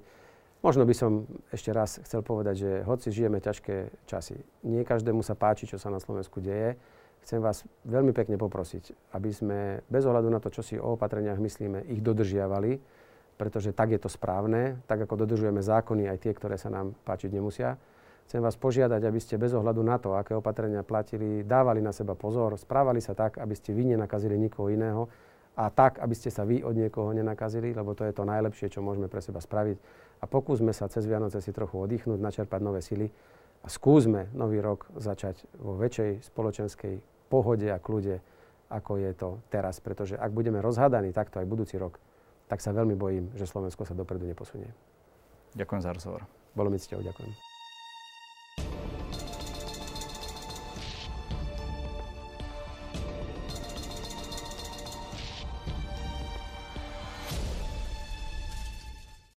Možno by som ešte raz chcel povedať, že hoci žijeme ťažké časy, nie každému sa páči, čo sa na Slovensku deje. Chcem vás veľmi pekne poprosiť, aby sme bez ohľadu na to, čo si o opatreniach myslíme, ich dodržiavali, pretože tak je to správne, tak ako dodržujeme zákony, aj tie, ktoré sa nám páčiť nemusia. Chcem vás požiadať, aby ste bez ohľadu na to, aké opatrenia platili, dávali na seba pozor, správali sa tak, aby ste vy nenakazili nikoho iného a tak, aby ste sa vy od niekoho nenakazili, lebo to je to najlepšie, čo môžeme pre seba spraviť. A pokúsme sa cez Vianoce si trochu oddychnúť, načerpať nové sily a skúsme nový rok začať vo väčšej spoločenskej pohode a kľude, ako je to teraz. Pretože ak budeme rozhádaní takto aj budúci rok, tak sa veľmi bojím, že Slovensko sa dopredu neposunie. Ďakujem za rozhovor. Bolo mi cťou, ďakujem.